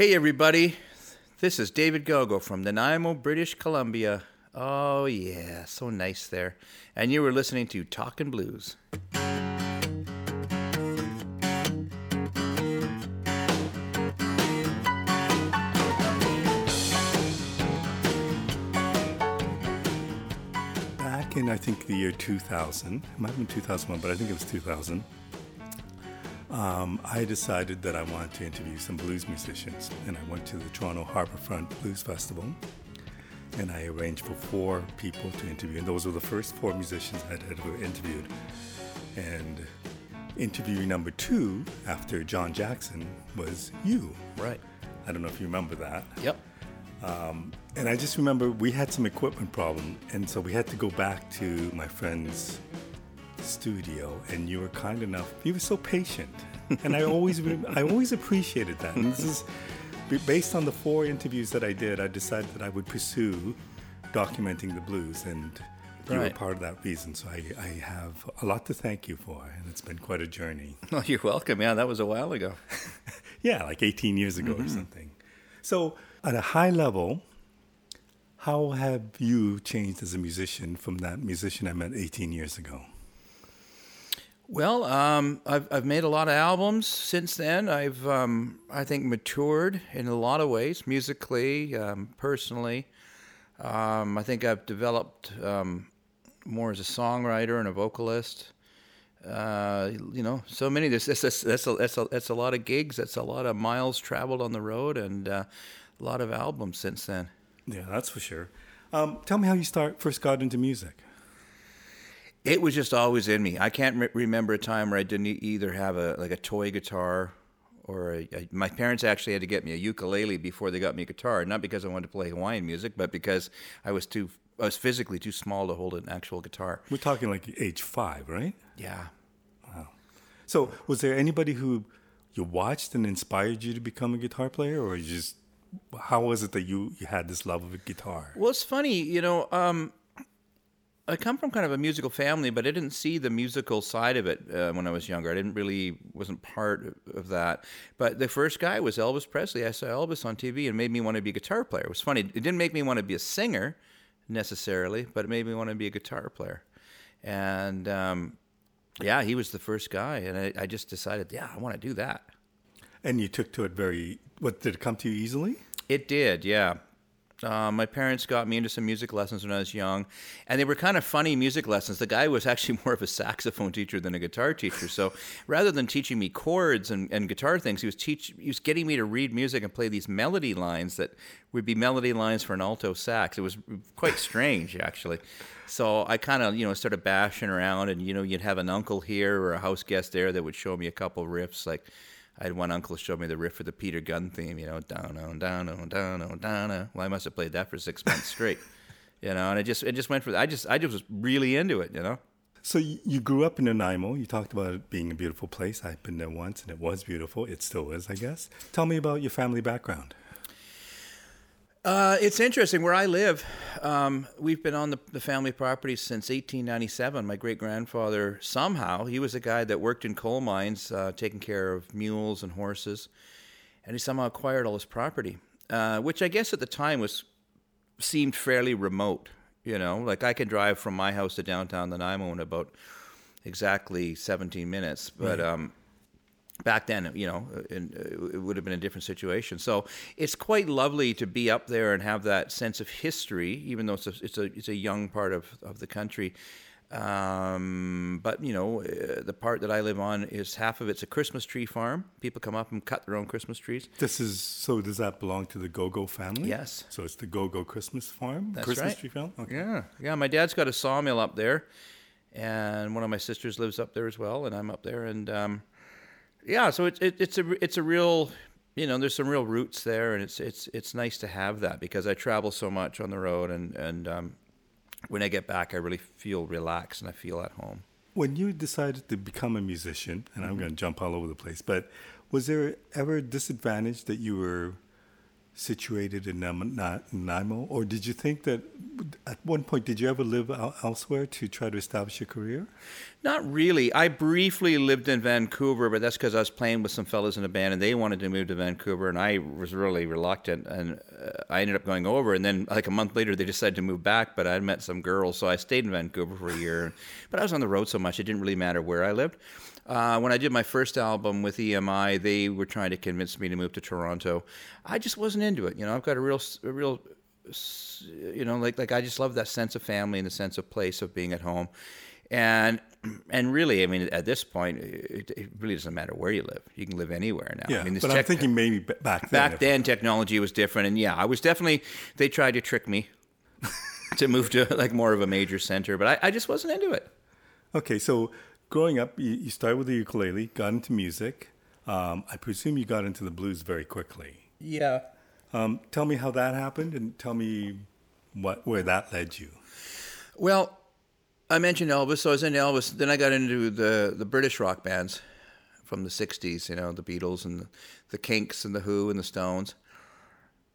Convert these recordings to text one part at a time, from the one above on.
Hey everybody, this is David Gogo from Nanaimo, British Columbia. Oh yeah, so nice there. And you were listening to Talkin' Blues. Back in, I think, the year 2000, it might have been 2001, but I think it was 2000. I decided that I wanted to interview some blues musicians, and I went to the Toronto Harbourfront Blues Festival, and I arranged for four people to interview, and those were the first four musicians I'd ever interviewed. And interview number two after John Jackson was you. Right. I don't know if you remember that. Yep. And I just remember we had some equipment problem, and so we had to go back to my friend's studio, and you were kind enough. You were so patient, and I always appreciated that. And this is based on the four interviews that I did. I decided that I would pursue documenting the blues, and you were part of that reason. So I have a lot to thank you for, and it's been quite a journey. Oh, you're welcome. Yeah, that was a while ago. Yeah, like 18 years ago or something. So at a high level, how have you changed as a musician from that musician I met 18 years ago? Well, I've made a lot of albums since then. I've I think matured in a lot of ways, musically, personally. I think I've developed more as a songwriter and a vocalist. You know, so many. That's a lot of gigs. That's a lot of miles traveled on the road, and a lot of albums since then. Yeah, that's for sure. Tell me how you first got into music. It was just always in me. I can't remember a time where I didn't either have a toy guitar or my parents actually had to get me a ukulele before they got me a guitar, not because I wanted to play Hawaiian music, but because I was physically too small to hold an actual guitar. We're talking like age 5, right? Yeah. Wow. So was there anybody who you watched and inspired you to become a guitar player, or just how was it that you had this love of a guitar? Well, it's funny, you know, I come from kind of a musical family, but I didn't see the musical side of it when I was younger. I wasn't part of that. But the first guy was Elvis Presley. I saw Elvis on TV and made me want to be a guitar player. It was funny. It didn't make me want to be a singer necessarily, but it made me want to be a guitar player. And yeah, he was the first guy. And I just decided, yeah, I want to do that. And you took to it did it come to you easily? It did, yeah. My parents got me into some music lessons when I was young, and they were kind of funny music lessons. The guy was actually more of a saxophone teacher than a guitar teacher. So rather than teaching me chords and guitar things, he was getting me to read music and play these melody lines that would be melody lines for an alto sax. It was quite strange, actually. So I kind of, you know, started bashing around, and, you know, you'd have an uncle here or a house guest there that would show me a couple riffs, like... I had one uncle show me the riff for the Peter Gunn theme, you know, down, on, down, on, down, on, down. Well, I must have played that for 6 months straight, you know, and it just went for that. I just was really into it, you know. So you grew up in Nanaimo. You talked about it being a beautiful place. I've been there once, and it was beautiful. It still is, I guess. Tell me about your family background. It's interesting. Where I live, we've been on the family property since 1897. My great-grandfather, somehow, he was a guy that worked in coal mines, taking care of mules and horses, and he somehow acquired all this property, which I guess at the time seemed fairly remote, you know? Like, I can drive from my house to downtown Nanaimo in about exactly 17 minutes, but... Right. Back then, you know, it would have been a different situation. So it's quite lovely to be up there and have that sense of history, even though it's a young part of the country. But, you know, the part that I live on is half of it's a Christmas tree farm. People come up and cut their own Christmas trees. So does that belong to the Gogo family? Yes. So it's the Gogo Christmas farm? That's Christmas right. Tree farm? Okay. Yeah. Yeah, my dad's got a sawmill up there, and one of my sisters lives up there as well, and I'm up there, and... yeah, so it's a real, you know, there's some real roots there, and it's nice to have that because I travel so much on the road, and when I get back, I really feel relaxed and I feel at home. When you decided to become a musician, and I'm going to jump all over the place, but was there ever a disadvantage that you were situated in Nanaimo? Or did you think that at one point, did you ever live elsewhere to try to establish a career? Not really. I briefly lived in Vancouver, but that's because I was playing with some fellas in a band and they wanted to move to Vancouver and I was really reluctant and I ended up going over, and then like a month later they decided to move back, but I met some girls, so I stayed in Vancouver for a year. But I was on the road so much it didn't really matter where I lived. When I did my first album with EMI, they were trying to convince me to move to Toronto. I just wasn't into it. You know, I've got a real, you know, like I just love that sense of family and the sense of place of being at home. And really, I mean, at this point, it really doesn't matter where you live. You can live anywhere now. Yeah, I mean, but I'm thinking maybe back then. Back then, technology was different. And yeah, I was definitely, they tried to trick me to move to like more of a major center, but I just wasn't into it. Okay, so growing up, you started with the ukulele, got into music. I presume you got into the blues very quickly. Yeah. Tell me how that happened and tell me where that led you. Well, I mentioned Elvis, so I was into Elvis. Then I got into the British rock bands from the 60s, you know, the Beatles and the Kinks and the Who and the Stones.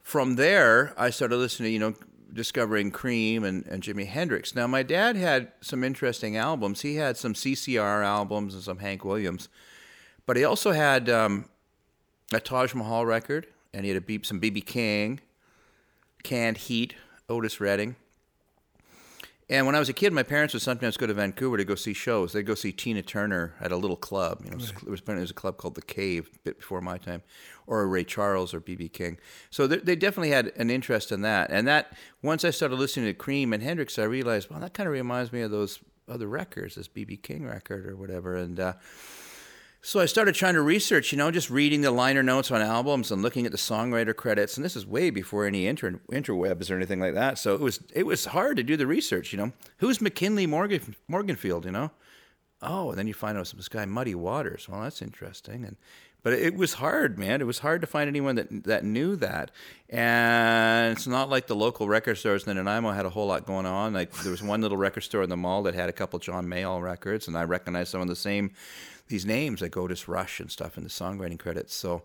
From there, I started listening, you know, discovering Cream and Jimi Hendrix. Now, my dad had some interesting albums. He had some CCR albums and some Hank Williams, but he also had a Taj Mahal record, and he had some B.B. King, Canned Heat, Otis Redding. And when I was a kid, my parents would sometimes go to Vancouver to go see shows. They'd go see Tina Turner at a little club. You know, right. There was a club called The Cave, a bit before my time, or Ray Charles or B.B. King. So they definitely had an interest in that. And that once I started listening to Cream and Hendrix, I realized, well, that kind of reminds me of those other records, this B.B. King record or whatever. And so I started trying to research, you know, just reading the liner notes on albums and looking at the songwriter credits. And this is way before any interwebs or anything like that. So it was hard to do the research, you know. Who's McKinley Morganfield, you know? Oh, and then you find out this guy Muddy Waters. Well, that's interesting. But it was hard, man. It was hard to find anyone that knew that. And it's not like the local record stores in Nanaimo had a whole lot going on. Like there was one little record store in the mall that had a couple John Mayall records, and I recognized some of the same, these names like Otis Rush and stuff in the songwriting credits. So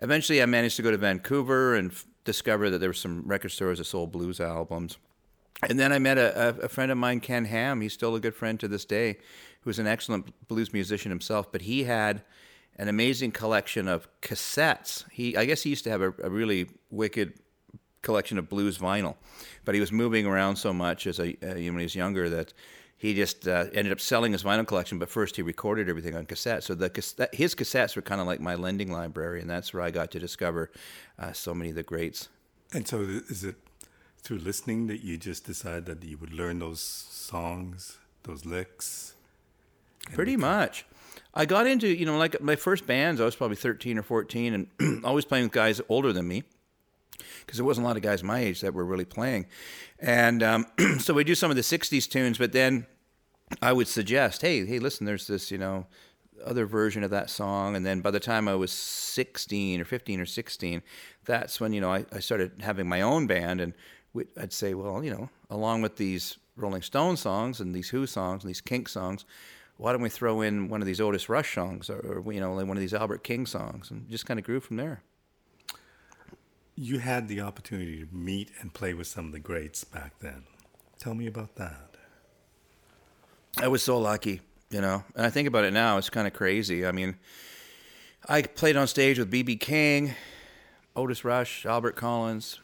eventually I managed to go to Vancouver and discover that there were some record stores that sold blues albums. And then I met a friend of mine, Ken Ham. He's still a good friend to this day, who's an excellent blues musician himself, but he had an amazing collection of cassettes. I guess he used to have a really wicked collection of blues vinyl, but he was moving around so much as when he was younger that he just ended up selling his vinyl collection. But first, he recorded everything on cassette. So his cassettes were kind of like my lending library, and that's where I got to discover so many of the greats. And so, is it through listening that you just decided that you would learn those songs, those licks? Pretty much. I got into, you know, like my first bands, I was probably 13 or 14 and always playing with guys older than me because there wasn't a lot of guys my age that were really playing. And so we do some of the 60s tunes, but then I would suggest, hey, listen, there's this, you know, other version of that song. And then by the time I was 15 or 16, that's when, you know, I started having my own band. And I'd say, well, you know, along with these Rolling Stones songs and these Who songs and these Kinks songs, why don't we throw in one of these Otis Rush songs or you know, like one of these Albert King songs, and just kind of grew from there. You had the opportunity to meet and play with some of the greats back then. Tell me about that. I was so lucky, you know, and I think about it now, it's kind of crazy. I mean, I played on stage with B.B. King, Otis Rush, Albert Collins,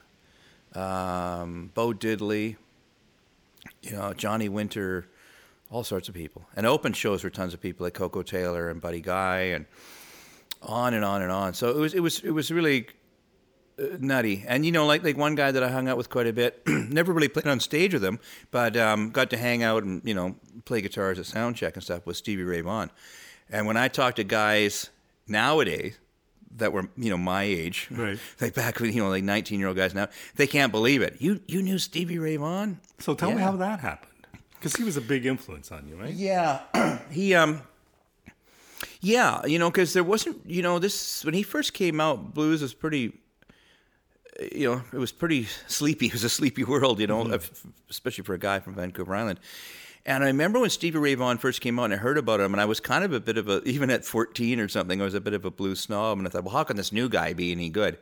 Bo Diddley, you know, Johnny Winter, all sorts of people. And open shows were tons of people like Coco Taylor and Buddy Guy and on and on and on. So it was really nutty. And, you know, like one guy that I hung out with quite a bit, never really played on stage with him, but got to hang out and, you know, play guitars at sound check and stuff with Stevie Ray Vaughan. And when I talk to guys nowadays that were, you know, my age, right, like back when, you know, like 19-year-old guys now, they can't believe it. You knew Stevie Ray Vaughan? So tell me how that happened. Because he was a big influence on you, right? Yeah. Yeah, you know, because there wasn't, you know, this, when he first came out, blues was pretty, you know, it was pretty sleepy. It was a sleepy world, you know, especially for a guy from Vancouver Island. And I remember when Stevie Ray Vaughan first came out and I heard about him, and I was kind of a bit of a, even at 14 or something, I was a bit of a blues snob. And I thought, well, how can this new guy be any good?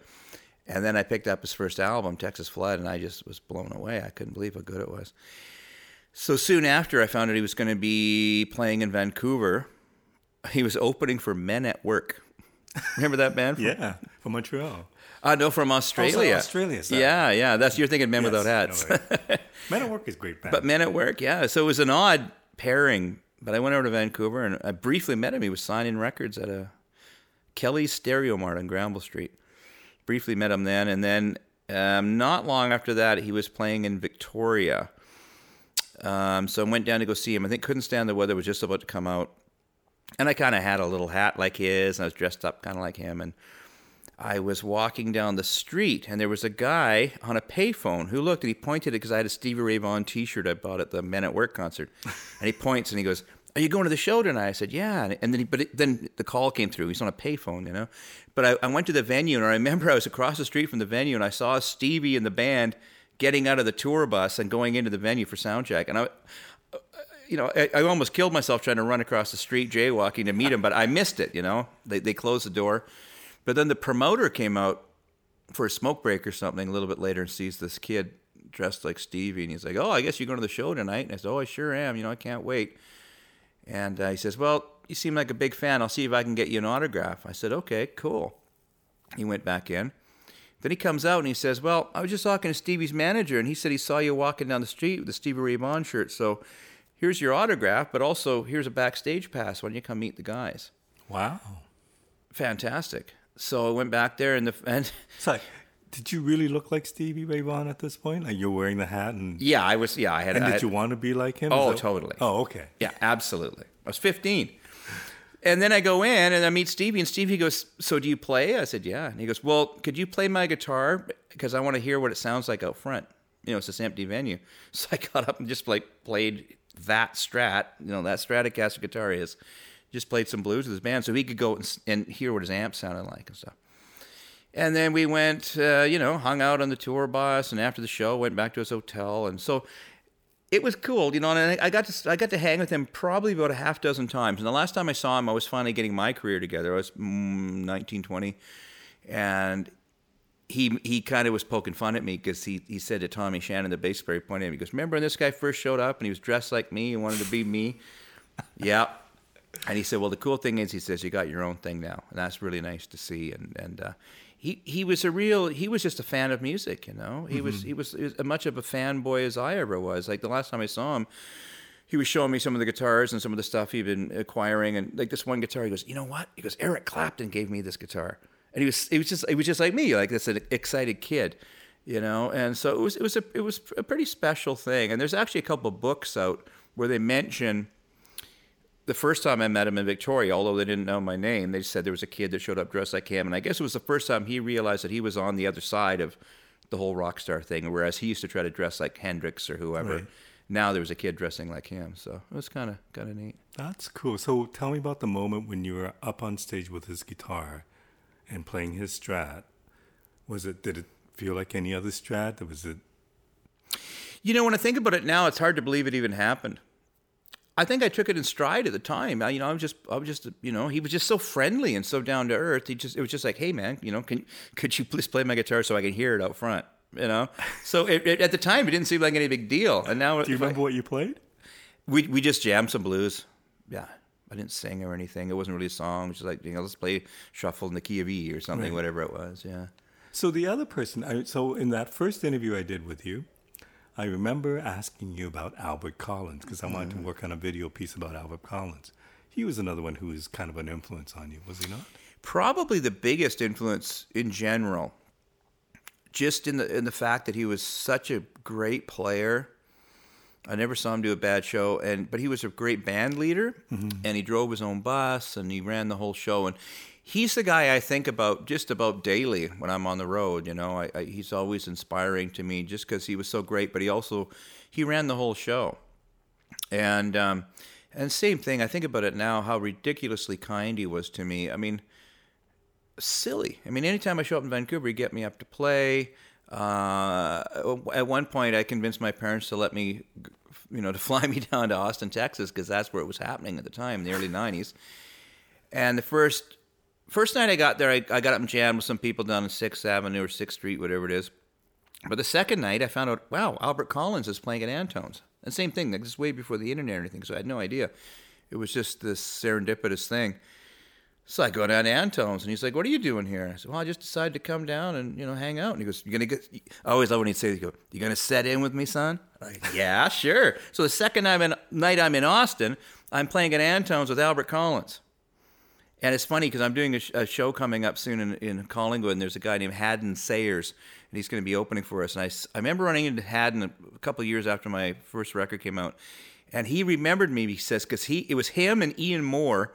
And then I picked up his first album, Texas Flood, and I just was blown away. I couldn't believe how good it was. So soon after, I found out he was going to be playing in Vancouver. He was opening for Men at Work. Remember that band? Yeah, from Montreal. No, from Australia. Oh, Australia. Sorry. Yeah. You're thinking Men Without Hats. Men at Work is a great band. But Men at Work, yeah. So it was an odd pairing. But I went over to Vancouver, and I briefly met him. He was signing records at a Kelly's Stereo Mart on Granville Street. Briefly met him then, and then not long after that, he was playing in Victoria. So I went down to go see him. I think Couldn't Stand the Weather was just about to come out, and I kind of had a little hat like his, and I was dressed up kind of like him, and I was walking down the street, and there was a guy on a payphone who looked, and he pointed it because I had a Stevie Ray Vaughan T-shirt I bought at the Men at Work concert, and he points, and he goes, "Are you going to the show tonight?" I said, "Yeah." And then, then the call came through. He's on a payphone, you know. But I went to the venue, and I remember I was across the street from the venue, and I saw Stevie and the band getting out of the tour bus and going into the venue for soundcheck. And I almost killed myself trying to run across the street jaywalking to meet him, but I missed it. You know, they closed the door. But then the promoter came out for a smoke break or something a little bit later and sees this kid dressed like Stevie, and he's like, "Oh, I guess you're going to the show tonight." And I said, "Oh, I sure am. You know, I can't wait." And he says, "Well, you seem like a big fan. I'll see if I can get you an autograph." I said, "Okay, cool." He went back in. Then he comes out and he says, "Well, I was just talking to Stevie's manager, and he said he saw you walking down the street with a Stevie Ray Vaughan shirt. So here's your autograph, but also here's a backstage pass. Why don't you come meet the guys?" Wow. Fantastic. So I went back there, and it's like, did you really look like Stevie Ray Vaughan at this point? Like you're wearing the hat and yeah, I was. Yeah, I had. And did you want to be like him? Oh, totally. Oh, okay. Yeah, absolutely. I was 15, and then I go in and I meet Stevie, and Stevie goes, "So do you play?" I said, "Yeah," and he goes, "Well, could you play my guitar because I want to hear what it sounds like out front? You know, it's this empty venue." So I got up and just like played that Strat, you know, that Stratocaster guitar is. Just played some blues with his band, so he could go and hear what his amp sounded like and stuff. And then we went, hung out on the tour bus, and after the show, went back to his hotel, and so it was cool, you know. And I got to hang with him probably about a half dozen times. And the last time I saw him, I was finally getting my career together. I was 19, 20, and he kind of was poking fun at me because he said to Tommy Shannon, the bass player, pointed at him. He goes, "Remember when this guy first showed up and he was dressed like me and wanted to be me?" Yeah. And he said, "Well, the cool thing is," he says, "you got your own thing now, and that's really nice to see." And he was just a fan of music, you know. He mm-hmm. was as much of a fanboy as I ever was. Like the last time I saw him, he was showing me some of the guitars and some of the stuff he'd been acquiring. And like this one guitar, he goes, "You know what?" He goes, "Eric Clapton gave me this guitar," and he was just like me, like this an excited kid, you know. And so it was a pretty special thing. And there's actually a couple of books out where they mention. The first time I met him in Victoria, although they didn't know my name, they said there was a kid that showed up dressed like him. And I guess it was the first time he realized that he was on the other side of the whole rock star thing, whereas he used to try to dress like Hendrix or whoever. Right. Now there was a kid dressing like him. So it was kind of neat. That's cool. So tell me about the moment when you were up on stage with his guitar and playing his Strat. Did it feel like any other Strat? Was it? You know, when I think about it now, it's hard to believe it even happened. I think I took it in stride at the time. I was just, he was just so friendly and so down to earth. It was just like, "Hey man, you know, could you please play my guitar so I can hear it out front?" You know? So it, at the time, it didn't seem like any big deal. And now, do you remember what you played? We just jammed some blues. Yeah. I didn't sing or anything. It wasn't really a song. It was just like, you know, let's play Shuffle in the Key of E or something, right. Whatever it was. Yeah. So the other person, so in that first interview I did with you, I remember asking you about Albert Collins because I wanted to work on a video piece about Albert Collins. He was another one who was kind of an influence on you, was he not? Probably the biggest influence in general, just in the fact that he was such a great player. I never saw him do a bad show, but he was a great band leader, mm-hmm. and he drove his own bus, and he ran the whole show, and he's the guy I think about just about daily when I'm on the road, you know. He's always inspiring to me just because he was so great, but he ran the whole show. And same thing, I think about it now, how ridiculously kind he was to me. I mean, silly. I mean, anytime I show up in Vancouver, he'd get me up to play. At one point, I convinced my parents to let me, you know, to fly me down to Austin, Texas, because that's where it was happening at the time, in the early 90s. And the first First night I got there, I got up and jammed with some people down on 6th Avenue or 6th Street, whatever it is. But the second night, I found out, wow, Albert Collins is playing at Antones. And same thing, like, this is way before the internet or anything, so I had no idea. It was just this serendipitous thing. So I go down to Antones, and he's like, what are you doing here? And I said, well, I just decided to come down and, you know, hang out. And he goes, you're going to get... I always love when he'd say, you go, you going to set in with me, son? I'm like, yeah, sure. So the second night I'm in Austin, I'm playing at Antones with Albert Collins. And it's funny because I'm doing a show coming up soon in Collingwood, and there's a guy named Haddon Sayers, and he's going to be opening for us. And I remember running into Haddon a couple of years after my first record came out, and he remembered me, he says, because it was him and Ian Moore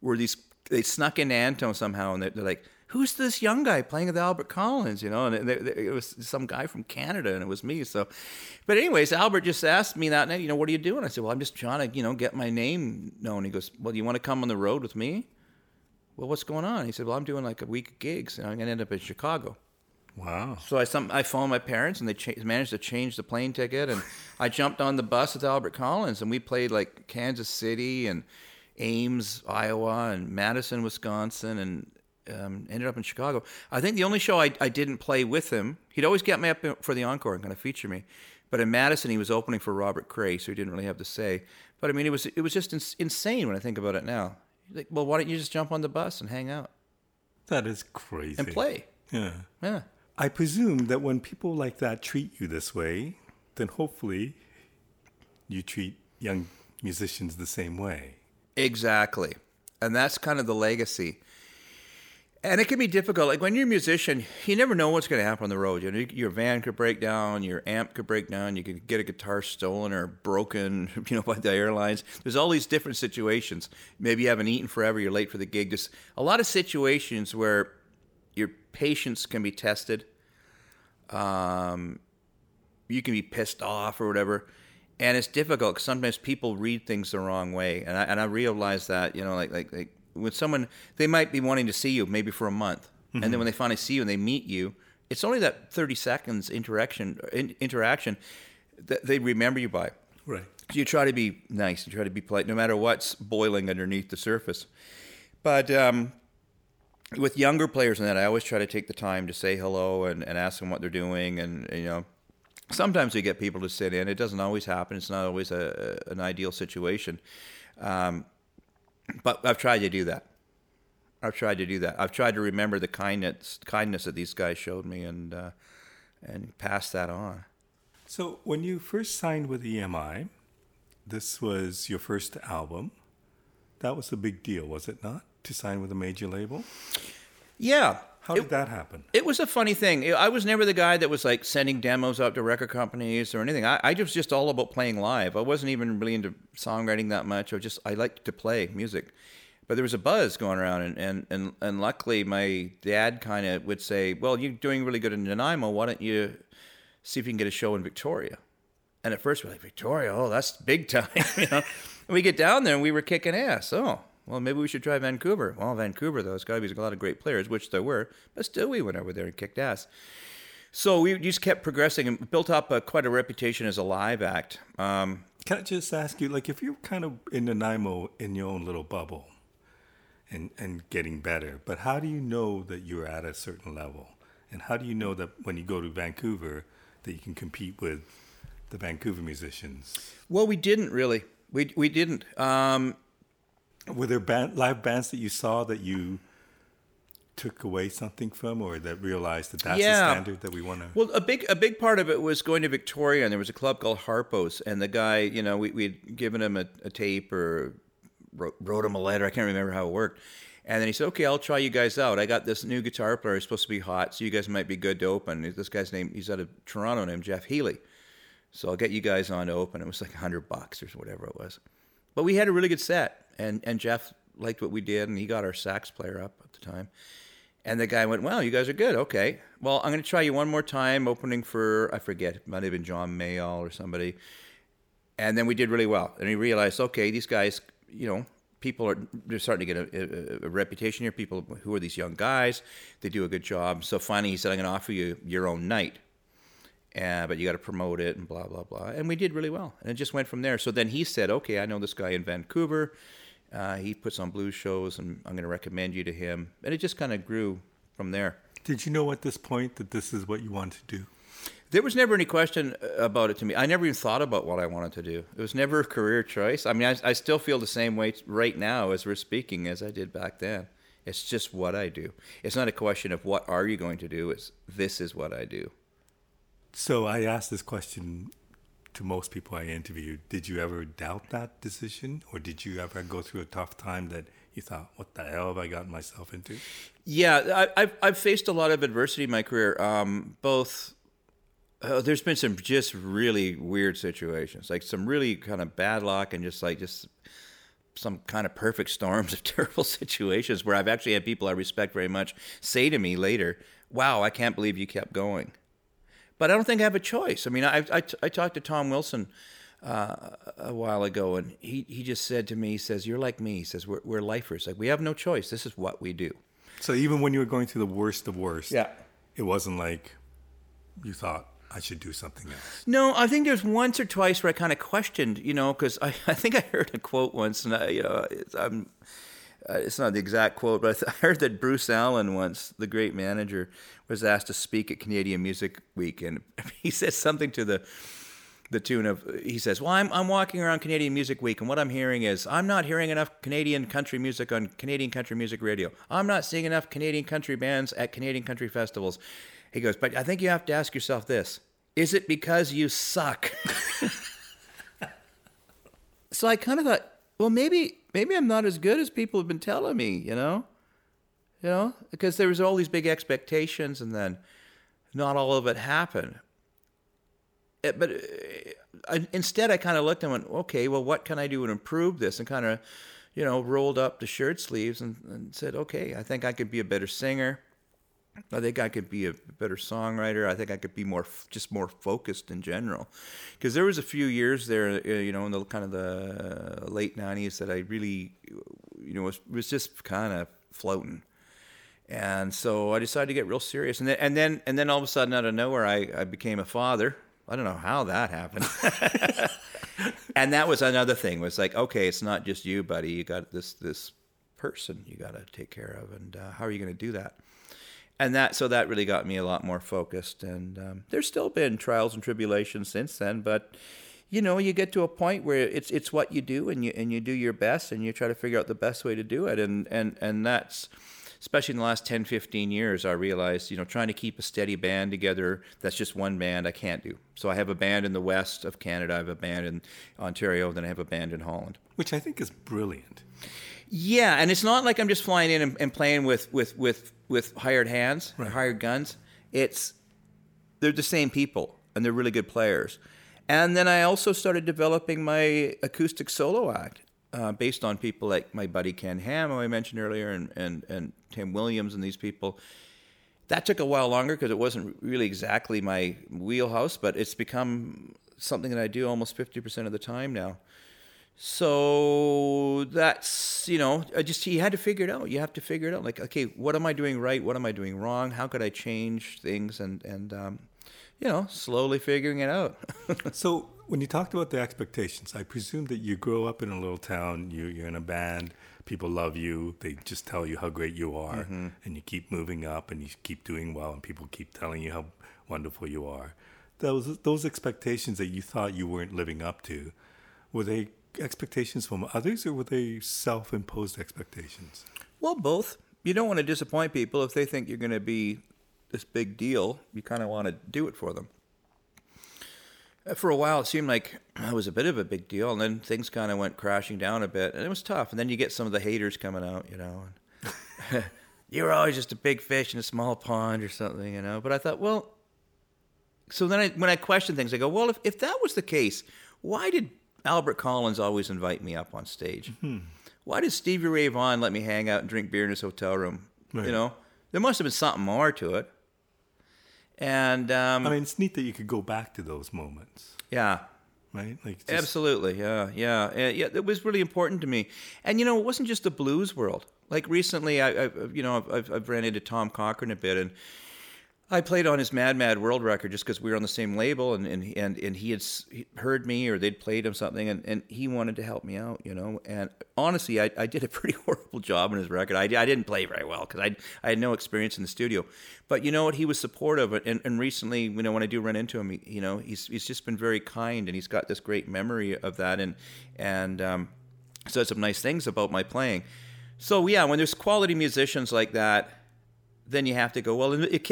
were these, they snuck into Antones somehow, and they're like, who's this young guy playing with Albert Collins, you know? And it was some guy from Canada, and it was me. So, but anyways, Albert just asked me that night, you know, what are you doing? I said, well, I'm just trying to, you know, get my name known. He goes, well, do you want to come on the road with me? Well, what's going on? He said, well, I'm doing like a week of gigs, and I'm going to end up in Chicago. Wow. So I phoned my parents, and they managed to change the plane ticket, and I jumped on the bus with Albert Collins, and we played like Kansas City and Ames, Iowa, and Madison, Wisconsin, and ended up in Chicago. I think the only show I didn't play with him, he'd always get me up for the encore and kind of feature me. But in Madison, he was opening for Robert Cray, so he didn't really have to say. But, I mean, it was just insane when I think about it now. Like, well, why don't you just jump on the bus and hang out? That is crazy. And play. Yeah. I presume that when people like that treat you this way, then hopefully you treat young musicians the same way. Exactly. And that's kind of the legacy. And it can be difficult. Like, when you're a musician, you never know what's going to happen on the road. You know, your van could break down, your amp could break down, you could get a guitar stolen or broken, you know, by the airlines. There's all these different situations. Maybe you haven't eaten forever, you're late for the gig. There's a lot of situations where your patience can be tested. You can be pissed off or whatever. And it's difficult because sometimes people read things the wrong way. And I realize that, you know, like when someone, they might be wanting to see you maybe for a month. Mm-hmm. And then when they finally see you and they meet you, it's only that 30 seconds interaction that they remember you by. Right. So you try to be nice, you try to be polite, no matter what's boiling underneath the surface. But with younger players and that, I always try to take the time to say hello and ask them what they're doing. And you know, sometimes we get people to sit in. It doesn't always happen. It's not always an ideal situation. But I've tried to do that. I've tried to remember the kindness that these guys showed me and pass that on. So when you first signed with EMI, this was your first album. That was a big deal, was it not? To sign with a major label? Yeah. How did that happen? It was a funny thing. I was never the guy that was like sending demos out to record companies or anything. I was just all about playing live. I wasn't even really into songwriting that much. I liked to play music. But there was a buzz going around, and luckily my dad kind of would say, well, you're doing really good in Nanaimo. Why don't you see if you can get a show in Victoria? And at first we're like, Victoria? Oh, that's big time. You know? And we get down there and we were kicking ass. Oh. Well, maybe we should try Vancouver. Well, Vancouver, though, it's got to be a lot of great players, which there were. But still, we went over there and kicked ass. So we just kept progressing and built up quite a reputation as a live act. Can I just ask you, like, if you're kind of in Nanaimo in your own little bubble and getting better, but how do you know that you're at a certain level? And how do you know that when you go to Vancouver that you can compete with the Vancouver musicians? Well, we didn't really. We didn't. Were there live bands that you saw that you took away something from, or that realized that that's the standard that we want to? Well, a big part of it was going to Victoria, and there was a club called Harpo's, and the guy, you know, we had given him a tape or wrote him a letter. I can't remember how it worked. And then he said, okay, I'll try you guys out. I got this new guitar player. He's supposed to be hot, so you guys might be good to open. This guy's name, he's out of Toronto, named Jeff Healy. So I'll get you guys on to open. It was like $100 or whatever it was. But we had a really good set. And Jeff liked what we did, and he got our sax player up at the time. And the guy went, wow, you guys are good. Okay, well, I'm going to try you one more time, opening for, I forget, it might have been John Mayall or somebody. And then we did really well. And he realized, okay, these guys, you know, they're starting to get a reputation here. People, who are these young guys? They do a good job. So finally he said, I'm going to offer you your own night. But you got to promote it and blah, blah, blah. And we did really well. And it just went from there. So then he said, okay, I know this guy in Vancouver. He puts on blues shows, and I'm going to recommend you to him. And it just kind of grew from there. Did you know at this point that this is what you wanted to do? There was never any question about it to me. I never even thought about what I wanted to do. It was never a career choice. I mean, I still feel the same way right now as we're speaking as I did back then. It's just what I do. It's not a question of what are you going to do. It's this is what I do. So I asked this question to most people I interviewed. Did you ever doubt that decision? Or did you ever go through a tough time that you thought, what the hell have I gotten myself into? Yeah, I've faced a lot of adversity in my career, both... there's been some just really weird situations, like some really kind of bad luck and just some kind of perfect storms of terrible situations where I've actually had people I respect very much say to me later, wow, I can't believe you kept going. But I don't think I have a choice. I mean, I talked to Tom Wilson a while ago, and he just said to me, he says, you're like me. He says, we're lifers. Like, we have no choice. This is what we do. So even when you were going through the worst of worst, yeah, it wasn't like you thought, I should do something else. No, I think there's once or twice where I kind of questioned, you know, because I think I heard a quote once, and it's not the exact quote, but I heard that Bruce Allen once, the great manager, was asked to speak at Canadian Music Week, and he says something to the tune of, he says, well, I'm walking around Canadian Music Week, and what I'm hearing is, I'm not hearing enough Canadian country music on Canadian country music radio. I'm not seeing enough Canadian country bands at Canadian country festivals. He goes, but I think you have to ask yourself this. Is it because you suck? So I kind of thought, well, maybe I'm not as good as people have been telling me, you know, because there was all these big expectations and then not all of it happened. Instead, I kind of looked and went, okay, well, what can I do to improve this? And kind of, you know, rolled up the shirt sleeves and said, okay, I think I could be a better singer. I think I could be a better songwriter. I think I could be more focused in general. Because there was a few years there, you know, in the kind of the late 90s that I really, you know, was just kind of floating. And so I decided to get real serious. And then all of a sudden out of nowhere, I became a father. I don't know how that happened. And that was another thing, was like, okay, it's not just you, buddy. You got this person you got to take care of. And how are you going to do that? And that really got me a lot more focused. And there's still been trials and tribulations since then, but you know, you get to a point where it's what you do, and you do your best, and you try to figure out the best way to do it. And that's, especially in the last 10, 15 years, I realized, you know, trying to keep a steady band together, that's just one band I can't do. So I have a band in the west of Canada, I have a band in Ontario, then I have a band in Holland. Which I think is brilliant. Yeah, and it's not like I'm just flying in and playing with hired hands, right, hired guns. They're the same people, and they're really good players. And then I also started developing my acoustic solo act based on people like my buddy Ken Ham, who I mentioned earlier, and Tim Williams and these people. That took a while longer because it wasn't really exactly my wheelhouse, but it's become something that I do almost 50% of the time now. So that's, you know, you had to figure it out. You have to figure it out. Like, okay, what am I doing right? What am I doing wrong? How could I change things? And you know, slowly figuring it out. So when you talked about the expectations, I presume that you grow up in a little town, you're in a band, people love you, they just tell you how great you are, mm-hmm, and you keep moving up and you keep doing well, and people keep telling you how wonderful you are. Those expectations that you thought you weren't living up to, were they expectations from others, or were they self-imposed expectations? Well, both. You don't want to disappoint people. If they think you're going to be this big deal, you kind of want to do it for them. For a while, it seemed like I was a bit of a big deal, and then things kind of went crashing down a bit, and it was tough. And then you get some of the haters coming out, you know. And you're always just a big fish in a small pond or something, you know. But I thought, well, so then when I question things, I go, well, if that was the case, why did Albert Collins always invite me up on stage? Mm-hmm. Why did Stevie Ray Vaughan let me hang out and drink beer in his hotel room? Right. You know, there must have been something more to it. And I mean, it's neat that you could go back to those moments. Yeah. Right? Like, just... Absolutely. Yeah. Yeah. It was really important to me. And, you know, it wasn't just the blues world. Like recently, I've ran into Tom Cochran a bit, and I played on his Mad Mad World record just because we were on the same label, and he had heard me, or they'd played him something, and he wanted to help me out, you know. And honestly, I did a pretty horrible job on his record. I didn't play very well because I had no experience in the studio. But you know what? He was supportive, and recently, you know, when I do run into him, you know, he's just been very kind, and he's got this great memory of that, and said some nice things about my playing. So yeah, when there's quality musicians like that, then you have to go, well, it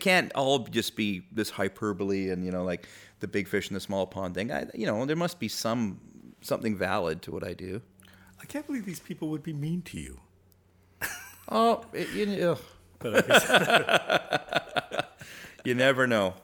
can't all just be this hyperbole and, you know, like the big fish in the small pond thing. You know, there must be something valid to what I do. I can't believe these people would be mean to you. Oh, you know. But I you never know.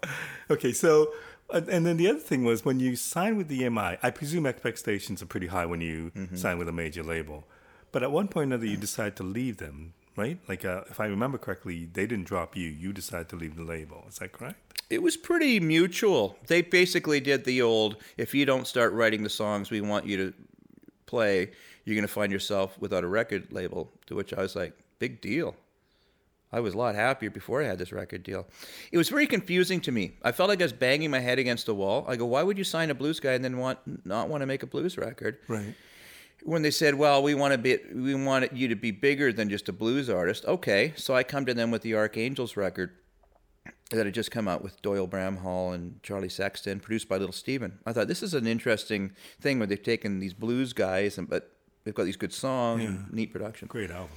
Okay, so, and then the other thing was when you signed with the EMI, I presume expectations are pretty high when you sign with a major label. But at one point or another, you decide to leave them. Right? Like, if I remember correctly, they didn't drop you. You decided to leave the label. Is that correct? It was pretty mutual. They basically did the old, if you don't start writing the songs we want you to play, you're going to find yourself without a record label, to which I was like, big deal. I was a lot happier before I had this record deal. It was very confusing to me. I felt like I was banging my head against the wall. I go, why would you sign a blues guy and then not want to make a blues record? Right. When they said, well, we want you to be bigger than just a blues artist. Okay, so I come to them with the Archangels record that had just come out with Doyle Bramhall and Charlie Sexton, produced by Little Steven. I thought, this is an interesting thing where they've taken these blues guys, but they've got these good songs and neat production. Great album.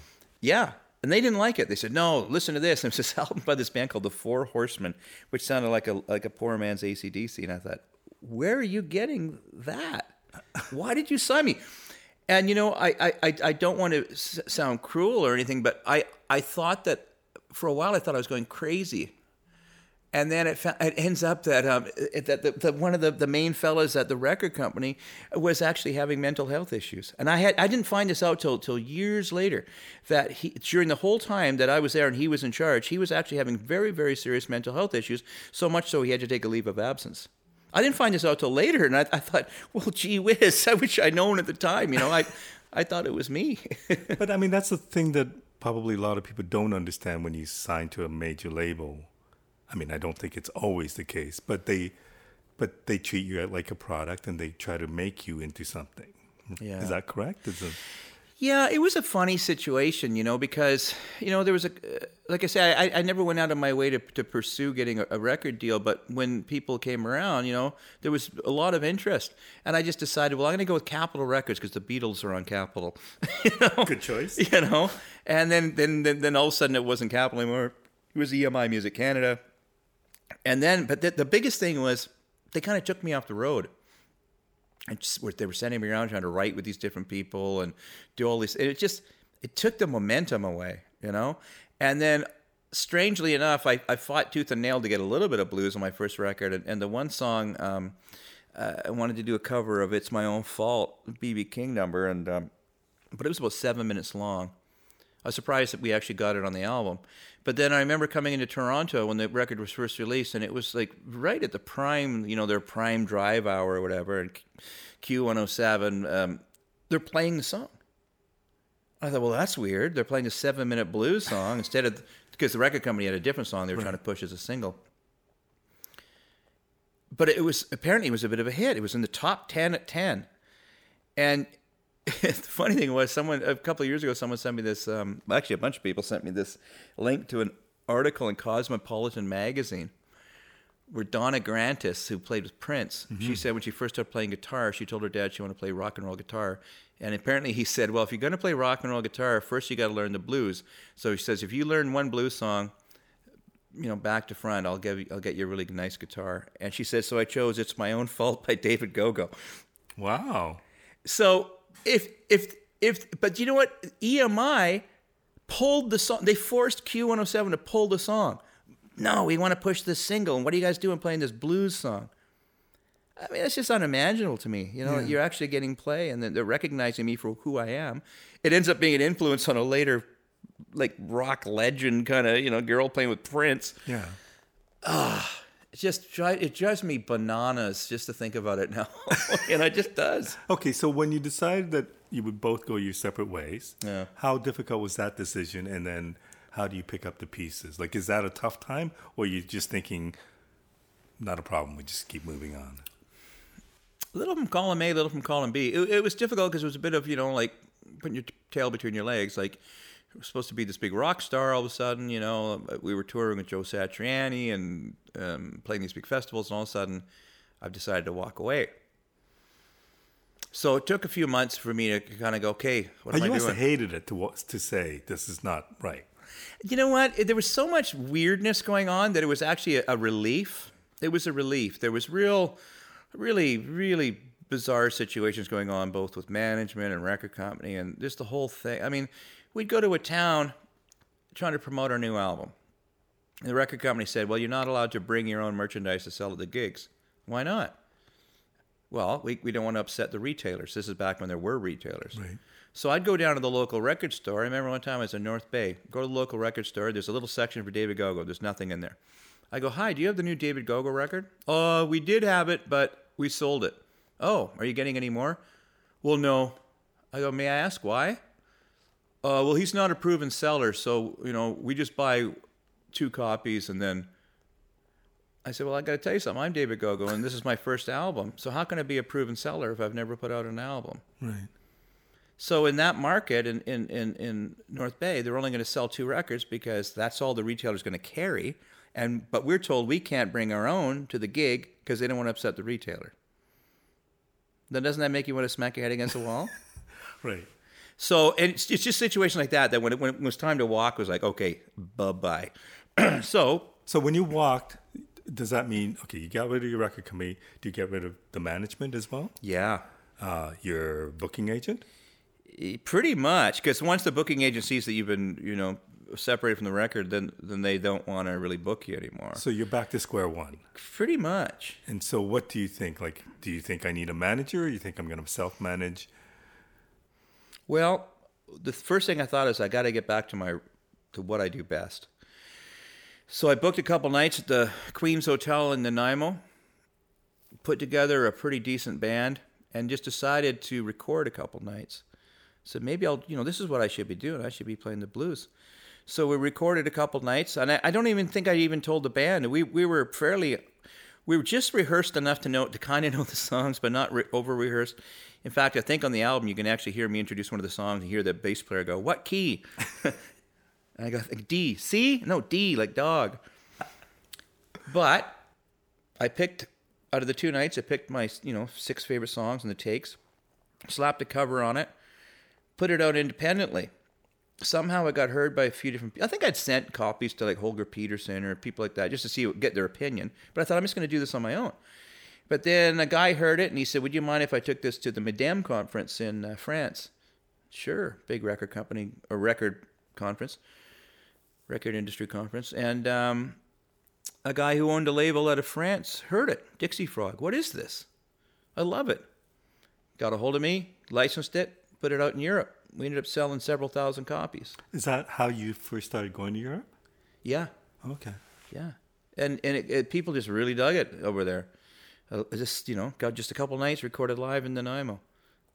Yeah, and they didn't like it. They said, no, listen to this. And it was this album by this band called The Four Horsemen, which sounded like a poor man's AC/DC. And I thought, where are you getting that? Why did you sign me? And, you know, I don't want to sound cruel or anything, but I thought that for a while I thought I was going crazy. And then it ends up that one of the main fellas at the record company was actually having mental health issues. And I didn't find this out till years later, that during the whole time that I was there and he was in charge, he was actually having very, very serious mental health issues, so much so he had to take a leave of absence. I didn't find this out till later, and I thought, well, gee whiz, I wish I'd known at the time. You know, I thought it was me. But, I mean, that's the thing that probably a lot of people don't understand when you sign to a major label. I mean, I don't think it's always the case, but they treat you like a product, and they try to make you into something. Yeah. Is that correct? Yeah, it was a funny situation, you know, because, you know, there was like I said, I never went out of my way to pursue getting a record deal, but when people came around, you know, there was a lot of interest, and I just decided, well, I'm going to go with Capitol Records because the Beatles are on Capitol. You know? Good choice. You know, and then all of a sudden it wasn't Capitol anymore. It was EMI Music Canada. And then, but the biggest thing was they kind of took me off the road. And they were sending me around trying to write with these different people and do all this. And it took the momentum away, you know? And then, strangely enough, I fought tooth and nail to get a little bit of blues on my first record. And the one song, I wanted to do a cover of It's My Own Fault, B.B. King number. And but it was about 7 minutes long. I was surprised that we actually got it on the album. But then I remember coming into Toronto when the record was first released, and it was like right at the prime, you know, their prime drive hour or whatever, and Q107, they're playing the song. I thought, well, that's weird. They're playing a 7-minute blues song instead of, because the record company had a different song they were trying to push as a single. But it was apparently a bit of a hit. It was in the top 10 at 10. And the funny thing was, a couple of years ago, someone sent me this, actually a bunch of people sent me this link to an article in Cosmopolitan magazine where Donna Grantis, who played with Prince, she said when she first started playing guitar, she told her dad she wanted to play rock and roll guitar. And apparently he said, well, if you're going to play rock and roll guitar, first you got to learn the blues. So he says, if you learn one blues song, you know, back to front, I'll get you a really nice guitar. And she says, so I chose It's My Own Fault by David Gogo. Wow. So... But you know what? EMI pulled the song. They forced Q107 to pull the song. No, we want to push this single. And what are you guys doing playing this blues song? I mean, that's just unimaginable to me. You know, you're actually getting play, and then they're recognizing me for who I am. It ends up being an influence on a later, like, rock legend kind of, you know, girl playing with Prince. Yeah. It drives me bananas just to think about it now, and it just does. Okay, so when you decided that you would both go your separate ways, how difficult was that decision, and then how do you pick up the pieces? Like, is that a tough time, or are you just thinking, not a problem, we just keep moving on? A little from column A, a little from column B. It was difficult because it was a bit of, you know, like putting your tail between your legs. Like, it was supposed to be this big rock star all of a sudden, you know. We were touring with Joe Satriani and playing these big festivals, and all of a sudden I've decided to walk away. So it took a few months for me to kind of go, okay, what am I doing? You must have hated it to say, this is not right. You know what? There was so much weirdness going on that it was actually a relief. It was a relief. There was really bizarre situations going on, both with management and record company and just the whole thing. I mean, we'd go to a town trying to promote our new album. And the record company said, well, you're not allowed to bring your own merchandise to sell at the gigs. Why not? Well, we don't want to upset the retailers. This is back when there were retailers. Right. So I'd go down to the local record store. I remember one time I was in North Bay. Go to the local record store. There's a little section for David Gogo. There's nothing in there. I go, hi, do you have the new David Gogo record? Oh, we did have it, but we sold it. Oh, are you getting any more? Well, no. I go, may I ask why? Well, he's not a proven seller, so, you know, we just buy 2 copies and then... I said, well, I got to tell you something. I'm David Gogo, and this is my first album. So how can I be a proven seller if I've never put out an album? Right. So in that market in North Bay, they're only going to sell 2 records because that's all the retailer's going to carry. But we're told we can't bring our own to the gig because they don't want to upset the retailer. Then doesn't that make you want to smack your head against the wall? Right. So and it's just situations like that when it was time to walk, it was like, okay, bye-bye. So when you walked... Does that mean, okay, you got rid of your record company. Do you get rid of the management as well? Yeah. Your booking agent? Pretty much, because once the booking agent sees that you've been, you know, separated from the record, then they don't want to really book you anymore. So you're back to square one? Pretty much. And so what do you think? Like, do you think I need a manager, or do you think I'm going to self-manage? Well, the first thing I thought is I got to get back to what I do best. So I booked a couple nights at the Queen's Hotel in Nanaimo, put together a pretty decent band, and just decided to record a couple nights. So maybe I'll, you know, this is what I should be doing. I should be playing the blues. So we recorded a couple nights, and I don't even think I even told the band. We were just rehearsed enough to kind of know the songs, but not over-rehearsed. In fact, I think on the album you can actually hear me introduce one of the songs and hear the bass player go, "What key?" And I go, D, C? No, D, like dog. But I picked, out of the 2 nights, I picked my, 6 favorite songs and the takes, slapped a cover on it, put it out independently. Somehow it got heard by a few different people. I think I'd sent copies to like Holger Peterson or people like that just to get their opinion. But I thought, I'm just going to do this on my own. But then a guy heard it and he said, would you mind if I took this to the Madame conference in France? Sure, big record company, or record conference. Record industry conference, and a guy who owned a label out of France heard it. Dixie Frog. What is this? I love it. Got a hold of me, licensed it, put it out in Europe. We ended up selling several thousand copies. Is that how you first started going to Europe? Yeah. Okay. Yeah, and people just really dug it over there. Got just a couple nights, recorded live in Nanaimo,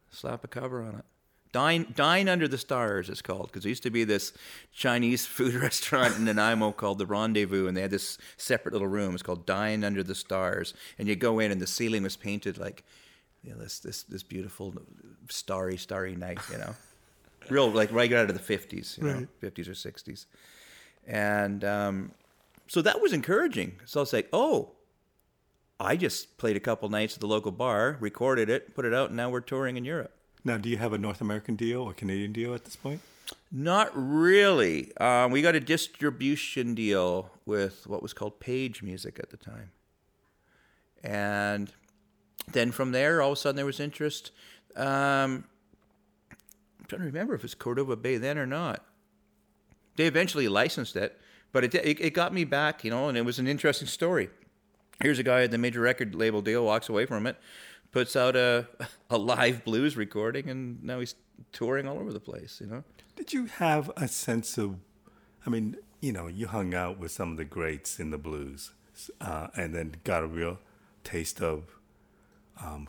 slap a cover on it. Dine Under the Stars, it's called, because there used to be this Chinese food restaurant in Nanaimo called The Rendezvous, and they had this separate little room. It's called Dine Under the Stars, and you go in, and the ceiling was painted like, you know, this beautiful starry night, you know, real like right out of the 50s, you know, right. 50s or 60s, and so that was encouraging. So I was like, oh, I just played a couple nights at the local bar, recorded it, put it out, and now we're touring in Europe. Now, do you have a North American deal or Canadian deal at this point? Not really. We got a distribution deal with what was called Page Music at the time. And then from there, all of a sudden there was interest. I'm trying to remember if it was Cordova Bay then or not. They eventually licensed it, but it got me back, you know, and it was an interesting story. Here's a guy at the major record label deal, walks away from it, puts out a live blues recording, and now he's touring all over the place, you know? Did you have a sense of, I mean, you know, you hung out with some of the greats in the blues and then got a real taste of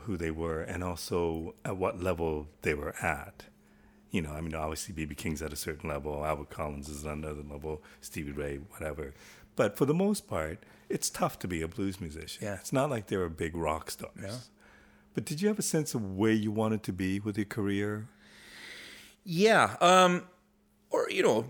who they were and also at what level they were at. you know, I mean, obviously B.B. King's at a certain level, Albert Collins is at another level, Stevie Ray, whatever. But for the most part, it's tough to be a blues musician. Yeah. It's not like they were big rock stars. Yeah. But did you have a sense of where you wanted to be with your career? Yeah. Or, you know,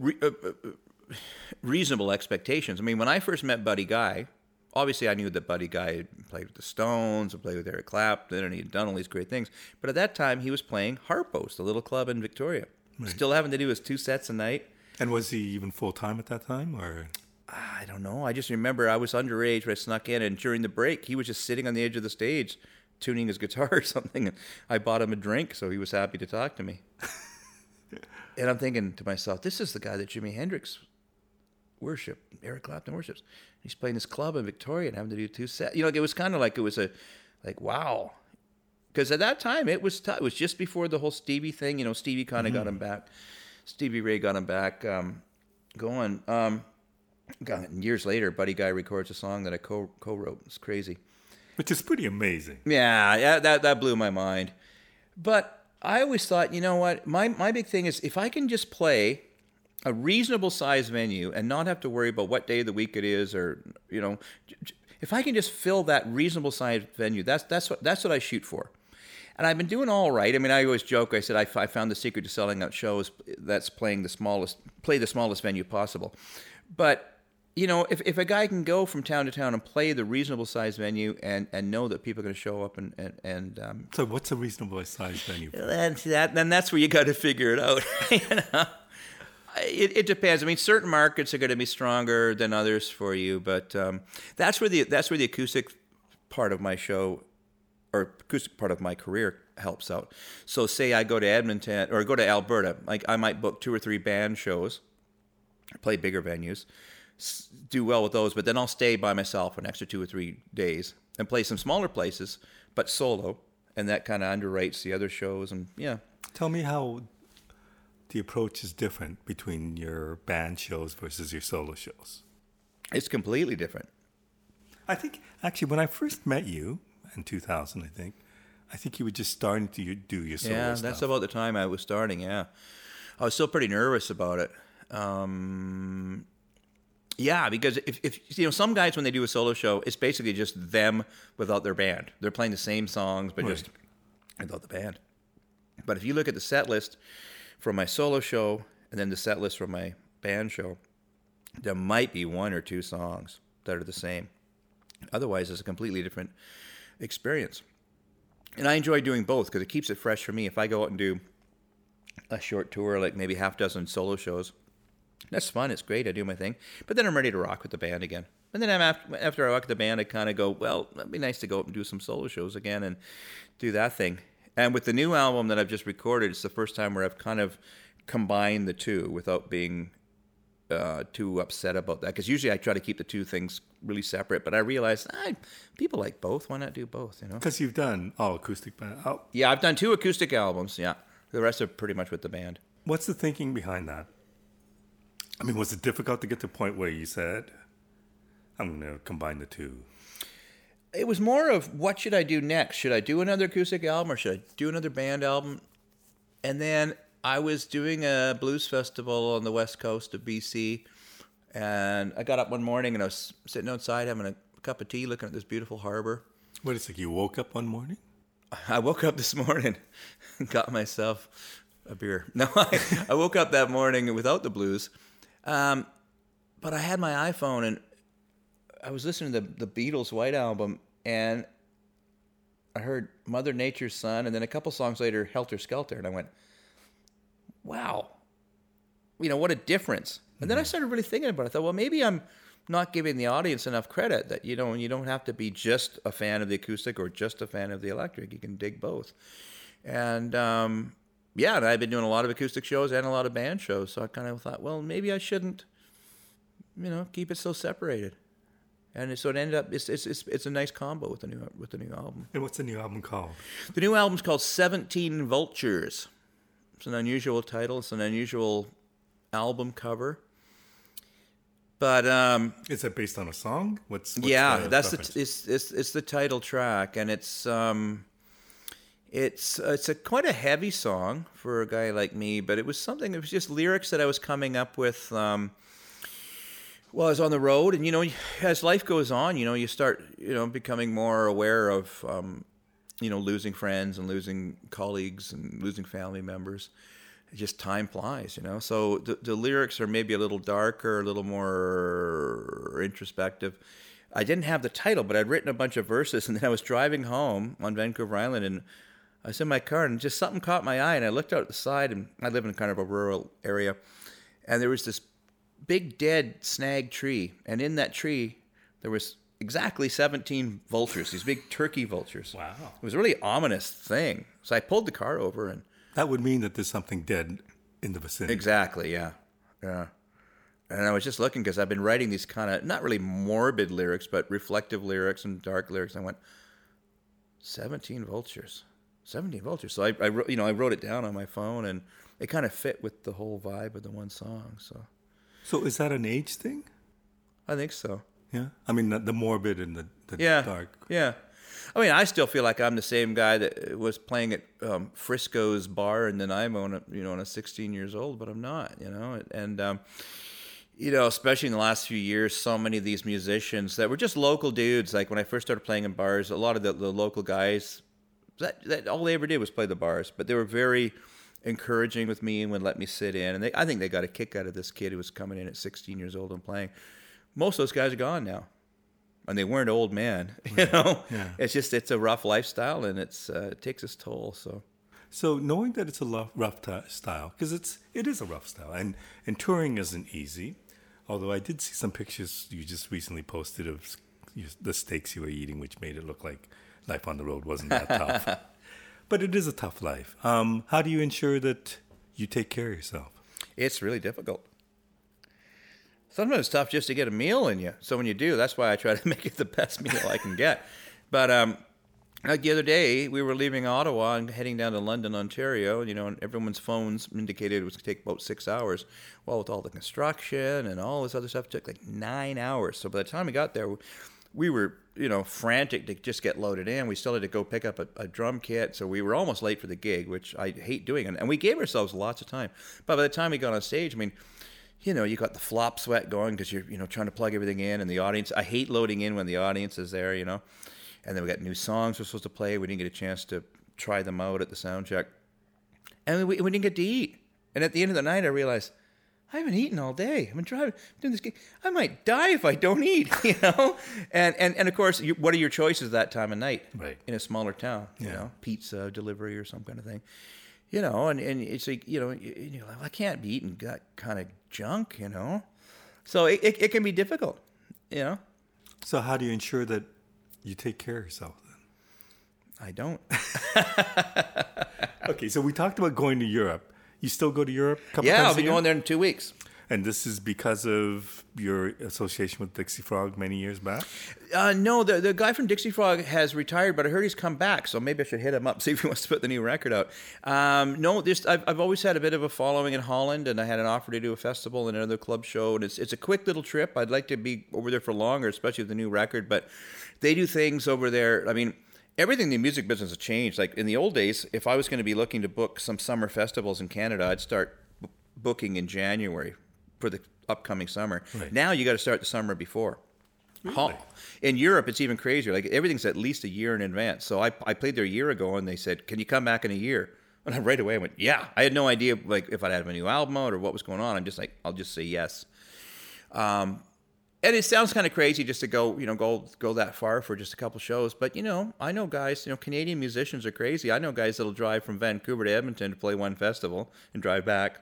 reasonable expectations. I mean, when I first met Buddy Guy, obviously I knew that Buddy Guy had played with the Stones and played with Eric Clapton, and he had done all these great things. But at that time, he was playing Harpo's, the little club in Victoria. Right. Still having to do his 2 sets a night. And was he even full-time at that time, or...? I don't know. I just remember I was underage when I snuck in, and during the break, he was just sitting on the edge of the stage tuning his guitar or something, and I bought him a drink, so he was happy to talk to me. And I'm thinking to myself, this is the guy that Jimi Hendrix worshipped, Eric Clapton worships. He's playing this club in Victoria and having to do 2 sets. You know, it was kind of like it was a, like, wow. Because at that time, it was tough. It was just before the whole Stevie thing. You know, Stevie kind of got him back. Stevie Ray got him back going. God, years later, Buddy Guy records a song that I co-wrote. It's crazy. Which is pretty amazing. Yeah, that blew my mind. But I always thought, you know what? My big thing is if I can just play a reasonable-sized venue and not have to worry about what day of the week it is or, you know, if I can just fill that reasonable-sized venue, that's what I shoot for. And I've been doing all right. I mean, I always joke. I said I found the secret to selling out shows. That's play the smallest venue possible. But you know, if a guy can go from town to town and play the reasonable size venue and know that people are going to show up and so what's a reasonable size venue? Then that's where you got to figure it out. You know? It depends. I mean, certain markets are going to be stronger than others for you, but that's where the acoustic part of my show or acoustic part of my career helps out. So say I go to Edmonton or go to Alberta, like I might book 2 or 3 band shows, play bigger venues, do well with those, but then I'll stay by myself for an extra 2 or 3 days and play some smaller places, but solo, and that kind of underwrites the other shows, and yeah. Tell me how the approach is different between your band shows versus your solo shows. It's completely different. I think, actually, when I first met you in 2000, I think you were just starting to do your solo stuff. Yeah, that's about the time I was starting, yeah. I was still pretty nervous about it. Yeah, because if you know, some guys when they do a solo show, it's basically just them without their band. They're playing the same songs, but right. Just without the band. But if you look at the set list from my solo show and then the set list from my band show, there might be 1 or 2 songs that are the same. Otherwise, it's a completely different experience. And I enjoy doing both because it keeps it fresh for me. If I go out and do a short tour, like maybe 6 solo shows, that's fun. It's great. I do my thing. But then I'm ready to rock with the band again. And then after I rock with the band, I kind of go, well, it'd be nice to go up and do some solo shows again and do that thing. And with the new album that I've just recorded, it's the first time where I've kind of combined the two without being too upset about that. Because usually I try to keep the two things really separate. But I realized, people like both. Why not do both? You know? Because you've done all acoustic band. Oh. Yeah, I've done 2 acoustic albums. Yeah. The rest are pretty much with the band. What's the thinking behind that? I mean, was it difficult to get to the point where you said, I'm going to combine the 2? It was more of, what should I do next? Should I do another acoustic album or should I do another band album? And then I was doing a blues festival on the west coast of BC. And I got up one morning and I was sitting outside having a cup of tea looking at this beautiful harbor. What, it's like you woke up one morning? I woke up this morning and got myself a beer. No, I woke up that morning without the blues. But I had my iPhone and I was listening to the Beatles' White Album and I heard Mother Nature's Son and then a couple songs later, Helter Skelter. And I went, wow, you know, what a difference. And then I started really thinking about it. I thought, well, maybe I'm not giving the audience enough credit that, you know, you don't have to be just a fan of the acoustic or just a fan of the electric. You can dig both. And, yeah, and I've been doing a lot of acoustic shows and a lot of band shows, so I kind of thought, well, maybe I shouldn't, you know, keep it so separated. And so it ended up, it's a nice combo with the new album. And what's the new album called? The new album's called 17 Vultures. It's an unusual title. It's an unusual album cover. But is that based on a song? What's yeah, that's the it's the title track, and it's It's quite a heavy song for a guy like me, but it was something. It was just lyrics that I was coming up with while I was on the road, and as life goes on, you start becoming more aware of losing friends and losing colleagues and losing family members. It just time flies, So the lyrics are maybe a little darker, a little more introspective. I didn't have the title, but I'd written a bunch of verses, and then I was driving home on Vancouver Island, and I was in my car, and just something caught my eye, and I looked out the side, and I live in kind of a rural area, and there was this big dead snag tree, and in that tree there was exactly 17 vultures, these big turkey vultures. Wow. It was a really ominous thing. So I pulled the car over, and... That would mean that there's something dead in the vicinity. Exactly, yeah. Yeah. And I was just looking because I've been writing these kind of, not really morbid lyrics, but reflective lyrics and dark lyrics. And I went, 17 vultures. 17 vultures. So I wrote it down on my phone, and it kind of fit with the whole vibe of the one song. So is that an age thing? I think so. Yeah? I mean, the morbid and the dark. Yeah. I mean, I still feel like I'm the same guy that was playing at Frisco's bar in Nanaimo, when I was 16 years old, but I'm not, And... especially in the last few years, so many of these musicians that were just local dudes. Like when I first started playing in bars, a lot of the local guys, that all they ever did was play the bars. But they were very encouraging with me and would let me sit in. And I think they got a kick out of this kid who was coming in at 16 years old and playing. Most of those guys are gone now, and they weren't old men. You know, yeah. It's just it's a rough lifestyle, and it takes its toll. So knowing that it's a rough style, because it is a rough style, and touring isn't easy. Although I did see some pictures you just recently posted of the steaks you were eating, which made it look like life on the road wasn't that tough. But it is a tough life. How do you ensure that you take care of yourself? It's really difficult. Sometimes it's tough just to get a meal in you. So when you do, that's why I try to make it the best meal I can get. But like the other day, we were leaving Ottawa and heading down to London, Ontario, and everyone's phones indicated it was going to take about 6 hours. Well, with all the construction and all this other stuff, it took like 9 hours. So by the time we got there, we were, frantic to just get loaded in. We still had to go pick up a drum kit, so we were almost late for the gig, which I hate doing. And we gave ourselves lots of time. But by the time we got on stage, I mean... you got the flop sweat going because you're, trying to plug everything in and the audience. I hate loading in when the audience is there, And then we got new songs we're supposed to play. We didn't get a chance to try them out at the sound check. And we didn't get to eat. And at the end of the night, I realized, I haven't eaten all day. I've been driving, doing this gig. I might die if I don't eat, And of course, what are your choices that time of night? Right. In a smaller town, Pizza delivery or some kind of thing. And it's like, you're like, well, I can't be eating that kind of junk, So it can be difficult, So how do you ensure that you take care of yourself then? I don't. Okay, so we talked about going to Europe. You still go to Europe a couple times? Yeah, I'll be going there in 2 weeks. And this is because of your association with Dixie Frog many years back? No, the guy from Dixie Frog has retired, but I heard he's come back, so maybe I should hit him up, see if he wants to put the new record out. I've always had a bit of a following in Holland, and I had an offer to do a festival and another club show, and it's a quick little trip. I'd like to be over there for longer, especially with the new record, but they do things over there. I mean, everything in the music business has changed. Like in the old days, if I was going to be looking to book some summer festivals in Canada, I'd start booking in January for the upcoming summer. Right. Now you got to start the summer before. Really? In Europe, it's even crazier. Like everything's at least a year in advance. So I played there a year ago, and they said, "Can you come back in a year?" And right away I went, "Yeah." I had no idea like if I'd have a new album out or what was going on. I'm just like, I'll just say yes. And it sounds kind of crazy just to go, go that far for just a couple shows. But I know guys. Canadian musicians are crazy. I know guys that'll drive from Vancouver to Edmonton to play one festival and drive back.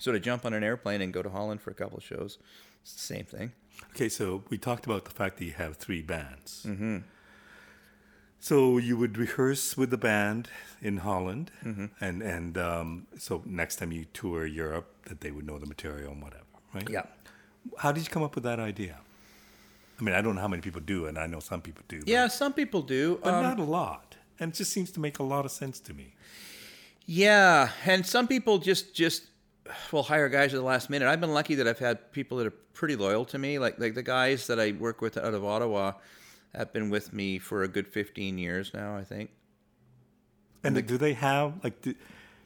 So to jump on an airplane and go to Holland for a couple of shows, it's the same thing. Okay, so we talked about the fact that you have three bands. Mm-hmm. So you would rehearse with the band in Holland, mm-hmm. and so next time you tour Europe, that they would know the material and whatever, right? Yeah. How did you come up with that idea? I mean, I don't know how many people do, and I know some people do. Yeah, some people do. But not a lot. And it just seems to make a lot of sense to me. Yeah, and some people just we'll hire guys at the last minute. I've been lucky that I've had people that are pretty loyal to me. Like the guys that I work with out of Ottawa have been with me for a good 15 years now, I think. And do they have, like,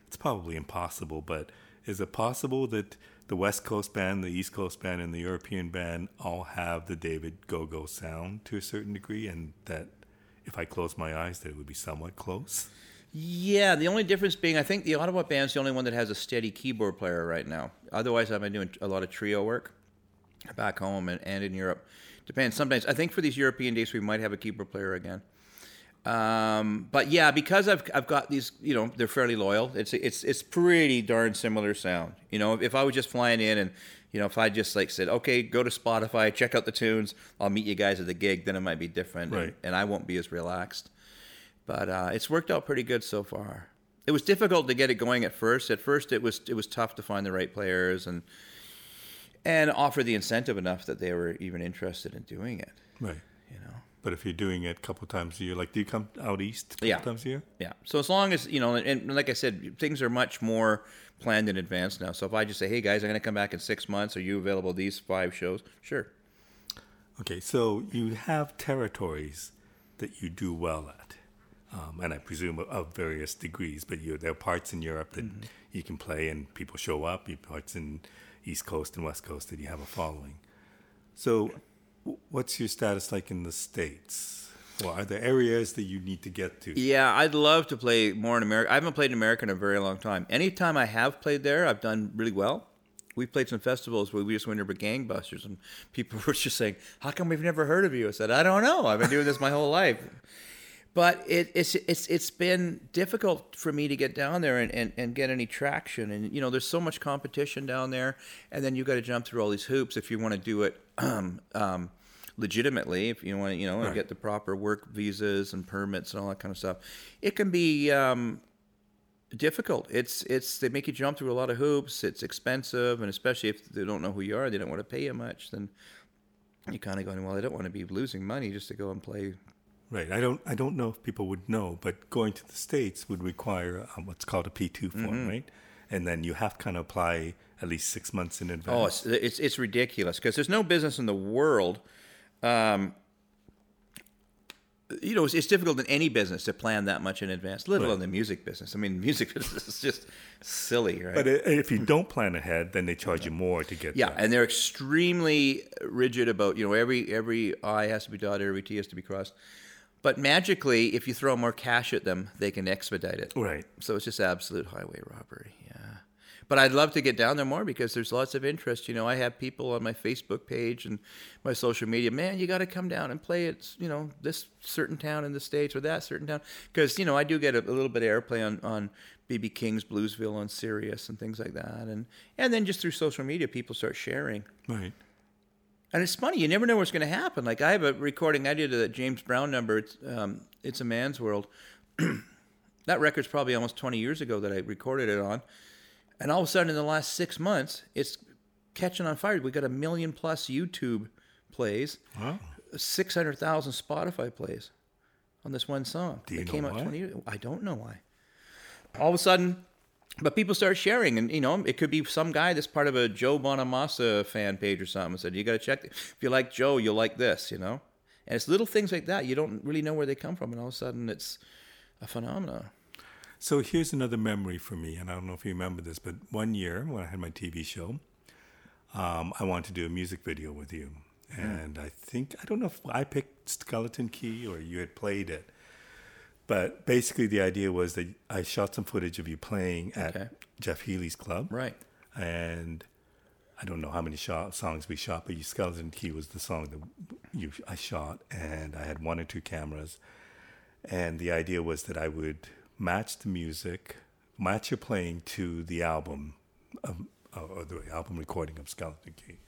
it's probably impossible, but is it possible that the West Coast band, the East Coast band, and the European band all have the David Gogo sound to a certain degree, and that if I close my eyes, that it would be somewhat close? Yeah, the only difference being, I think the Ottawa band's the only one that has a steady keyboard player right now. Otherwise, I've been doing a lot of trio work back home and in Europe. Depends. Sometimes, I think for these European dates, we might have a keyboard player again. But yeah, because I've got these, you know, they're fairly loyal. It's pretty darn similar sound. You know, if I was just flying in and, you know, if I just like said, okay, go to Spotify, check out the tunes, I'll meet you guys at the gig, then it might be different, right? And I won't be as relaxed. But it's worked out pretty good so far. It was difficult to get it going at first. At first, it was tough to find the right players and offer the incentive enough that they were even interested in doing it. Right. You know. But if you're doing it a couple times a year, like, do you come out east a couple times a year? Yeah. So as long as, you know, and like I said, things are much more planned in advance now. So if I just say, hey, guys, I'm going to come back in 6 months. Are you available these 5 shows? Sure. Okay. So you have territories that you do well at, and I presume of various degrees, but there are parts in Europe that you can play and people show up. You have parts in East Coast and West Coast that you have a following. So... what's your status like in the States? Well, are there areas that you need to get to? Yeah, I'd love to play more in America. I haven't played in America in a very long time. Anytime I have played there, I've done really well. We played some festivals where we just went over gangbusters, and people were just saying, how come we've never heard of you? I said, I don't know. I've been doing this my whole life. But it's been difficult for me to get down there and get any traction. And, you know, there's so much competition down there. And then you've got to jump through all these hoops if you want to do it legitimately, if you want to, you know, right, get the proper work visas and permits and all that kind of stuff. It can be difficult. They make you jump through a lot of hoops. It's expensive. And especially if they don't know who you are, they don't want to pay you much. Then you kind of go, well, I don't want to be losing money just to go and play. Right. I don't know if people would know, but going to the States would require what's called a P2 form, right? And then you have to kind of apply at least 6 months in advance. Oh, it's ridiculous because there's no business in the world. You know, it's difficult in any business to plan that much in advance, let alone the music business. I mean, music business is just silly, right? But if you don't plan ahead, then they charge you more to get there. Yeah, and they're extremely rigid about, you know, every I has to be dotted, every T has to be crossed. But magically, if you throw more cash at them, they can expedite it. Right. So it's just absolute highway robbery, yeah. But I'd love to get down there more because there's lots of interest. You know, I have people on my Facebook page and my social media, man, you got to come down and play at, you know, this certain town in the States or that certain town. Because, you know, I do get a little bit of airplay on B.B. King's Bluesville on Sirius and things like that. And then just through social media, people start sharing. Right. And it's funny, you never know what's going to happen. Like, I have a recording I did of that James Brown number, It's a Man's World. That record's probably almost 20 years ago that I recorded it on. And all of a sudden, in the last 6 months, it's catching on fire. We got 1 million+ YouTube plays, wow, 600,000 Spotify plays on this one song. Do you know why? Out 20 years ago. I don't know why. All of a sudden... but people start sharing, and, you know, it could be some guy that's part of a Joe Bonamassa fan page or something and said, you got to check this. If you like Joe, you'll like this, you know? And it's little things like that. You don't really know where they come from, and all of a sudden it's a phenomenon. So here's another memory for me, and I don't know if you remember this, but one year when I had my TV show, I wanted to do a music video with you. And I don't know if I picked Skeleton Key or you had played it. But basically the idea was that I shot some footage of you playing at Jeff Healy's club. Right. And I don't know how many songs we shot, but Skeleton Key was the song that I shot. And I had 1 or 2 cameras. And the idea was that I would match the music, match your playing to the album, or the album recording of Skeleton Key.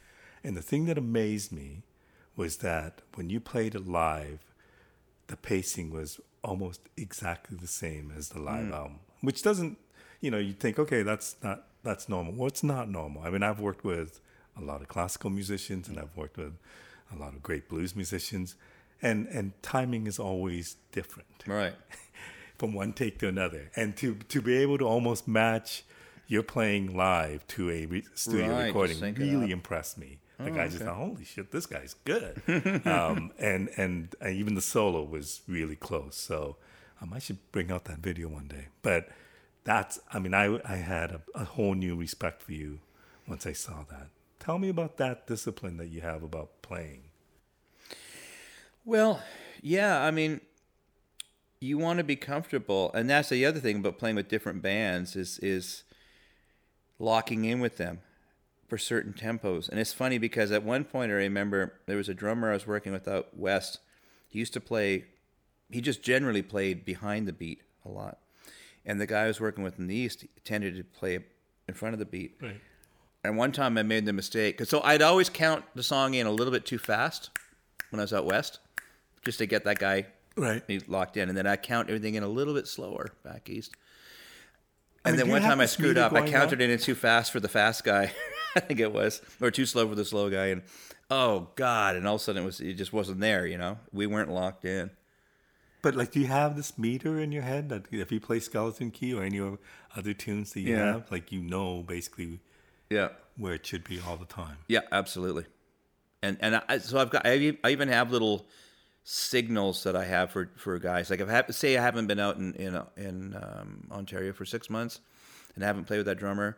And the thing that amazed me was that when you played it live, the pacing was almost exactly the same as the live album, which doesn't, you know, you think, okay, that's normal. Well, it's not normal. I mean, I've worked with a lot of classical musicians and I've worked with a lot of great blues musicians, and timing is always different, right? From one take to another, and to be able to almost match your playing live to a studio recording really impressed me. Like, I just thought, holy shit, this guy's good. And even the solo was really close. So I should bring out that video one day. But that's, I mean, I had a whole new respect for you once I saw that. Tell me about that discipline that you have about playing. Well, yeah, I mean, you want to be comfortable. And that's the other thing about playing with different bands is locking in with them for certain tempos. And it's funny because at one point I remember there was a drummer I was working with out west. He used to play, he just generally played behind the beat a lot. And the guy I was working with in the east tended to play in front of the beat. Right. And one time I made the mistake. So I'd always count the song in a little bit too fast when I was out west, just to get that guy right. Locked in. And then I count everything in a little bit slower back east. And then one time I screwed up. I counted it in too fast for the fast guy. I think it was. Or too slow for the slow guy. And oh, God. And all of a sudden it just wasn't there, you know? We weren't locked in. But, like, do you have this meter in your head that if you play Skeleton Key or any other tunes that you have, like, you know basically where it should be all the time? Yeah, absolutely. And I even have little signals that I have for guys. Like, say I haven't been out in Ontario for 6 months and I haven't played with that drummer,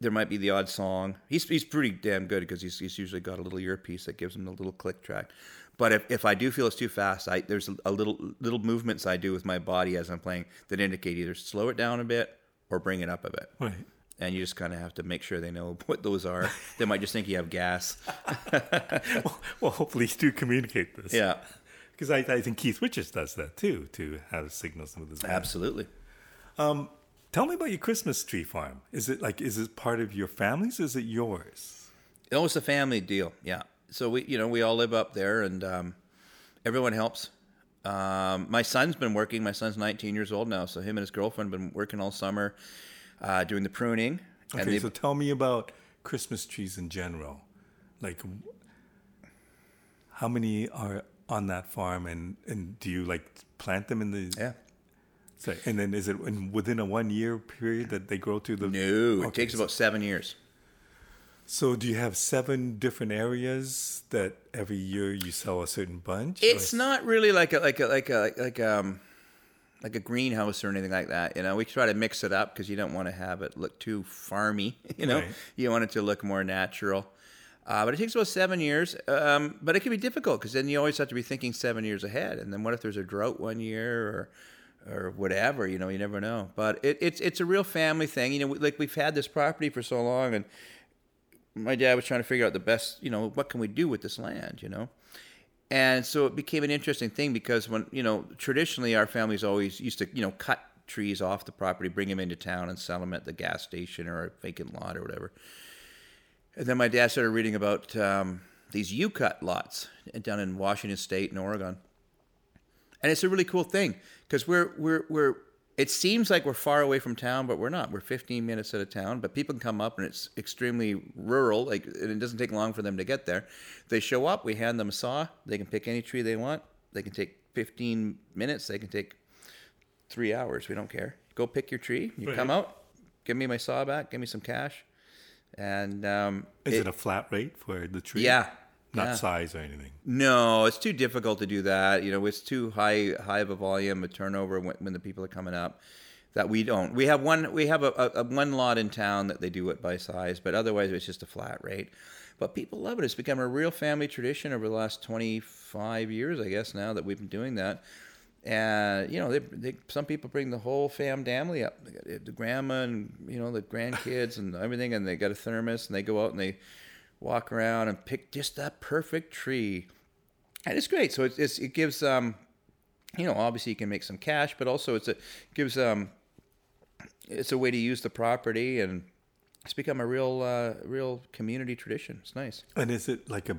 there might be the odd song. He's pretty damn good because he's usually got a little earpiece that gives him a little click track. But if I do feel it's too fast, there's a little movements I do with my body as I'm playing that indicate either slow it down a bit or bring it up a bit. Right. And you just kind of have to make sure they know what those are. They might just think you have gas. Well, hopefully you do communicate this. Yeah. Because I think Keith Richards does that too, to have signals with his band. Absolutely. Tell me about your Christmas tree farm. Is it part of your family's? Is it yours? Oh, it's a family deal. Yeah. So we all live up there, and everyone helps. My son's been working. My son's 19 years old now, so him and his girlfriend have been working all summer. Doing the pruning. Okay, so tell me about Christmas trees in general. Like, how many are on that farm, and do you like plant them in the? Yeah. So, and then is it within a 1 year period that they grow through the? No, okay, it takes about 7 years. So do you have 7 different areas that every year you sell a certain bunch? It's not really like a greenhouse or anything like that. You know, we try to mix it up because you don't want to have it look too farmy. You know, right. You want it to look more natural. But it takes about 7 years. But it can be difficult because then you always have to be thinking 7 years ahead. And then what if there's a drought 1 year or whatever? You know, you never know. But it's a real family thing. You know, like we've had this property for so long, and my dad was trying to figure out the best. You know, what can we do with this land? You know. And so it became an interesting thing because when, you know, traditionally our families always used to, you know, cut trees off the property, bring them into town and sell them at the gas station or a vacant lot or whatever. And then my dad started reading about these U-cut lots down in Washington State and Oregon. And it's a really cool thing because we're it seems like we're far away from town, but we're not. We're 15 minutes out of town, but people can come up, and it's extremely rural, like, and it doesn't take long for them to get there. They show up. We hand them a saw. They can pick any tree they want. They can take 15 minutes. They can take 3 hours. We don't care. Go pick your tree. You come out. Give me my saw back. Give me some cash. And is it a flat rate for the tree? Yeah. Not size or anything. No, it's too difficult to do that. You know, it's too high of a volume, a turnover when the people are coming up. That we don't. We have one lot in town that they do it by size, but otherwise it's just a flat rate. But people love it. It's become a real family tradition over the last 25 years, I guess, now that we've been doing that. And you know, some people bring the whole family up, the grandma and you know the grandkids and everything, and they got a thermos and they go out and they walk around and pick just that perfect tree, and it's great. So it gives you know, obviously you can make some cash, but also it's a way to use the property, and it's become a real community tradition. It's nice. And is it like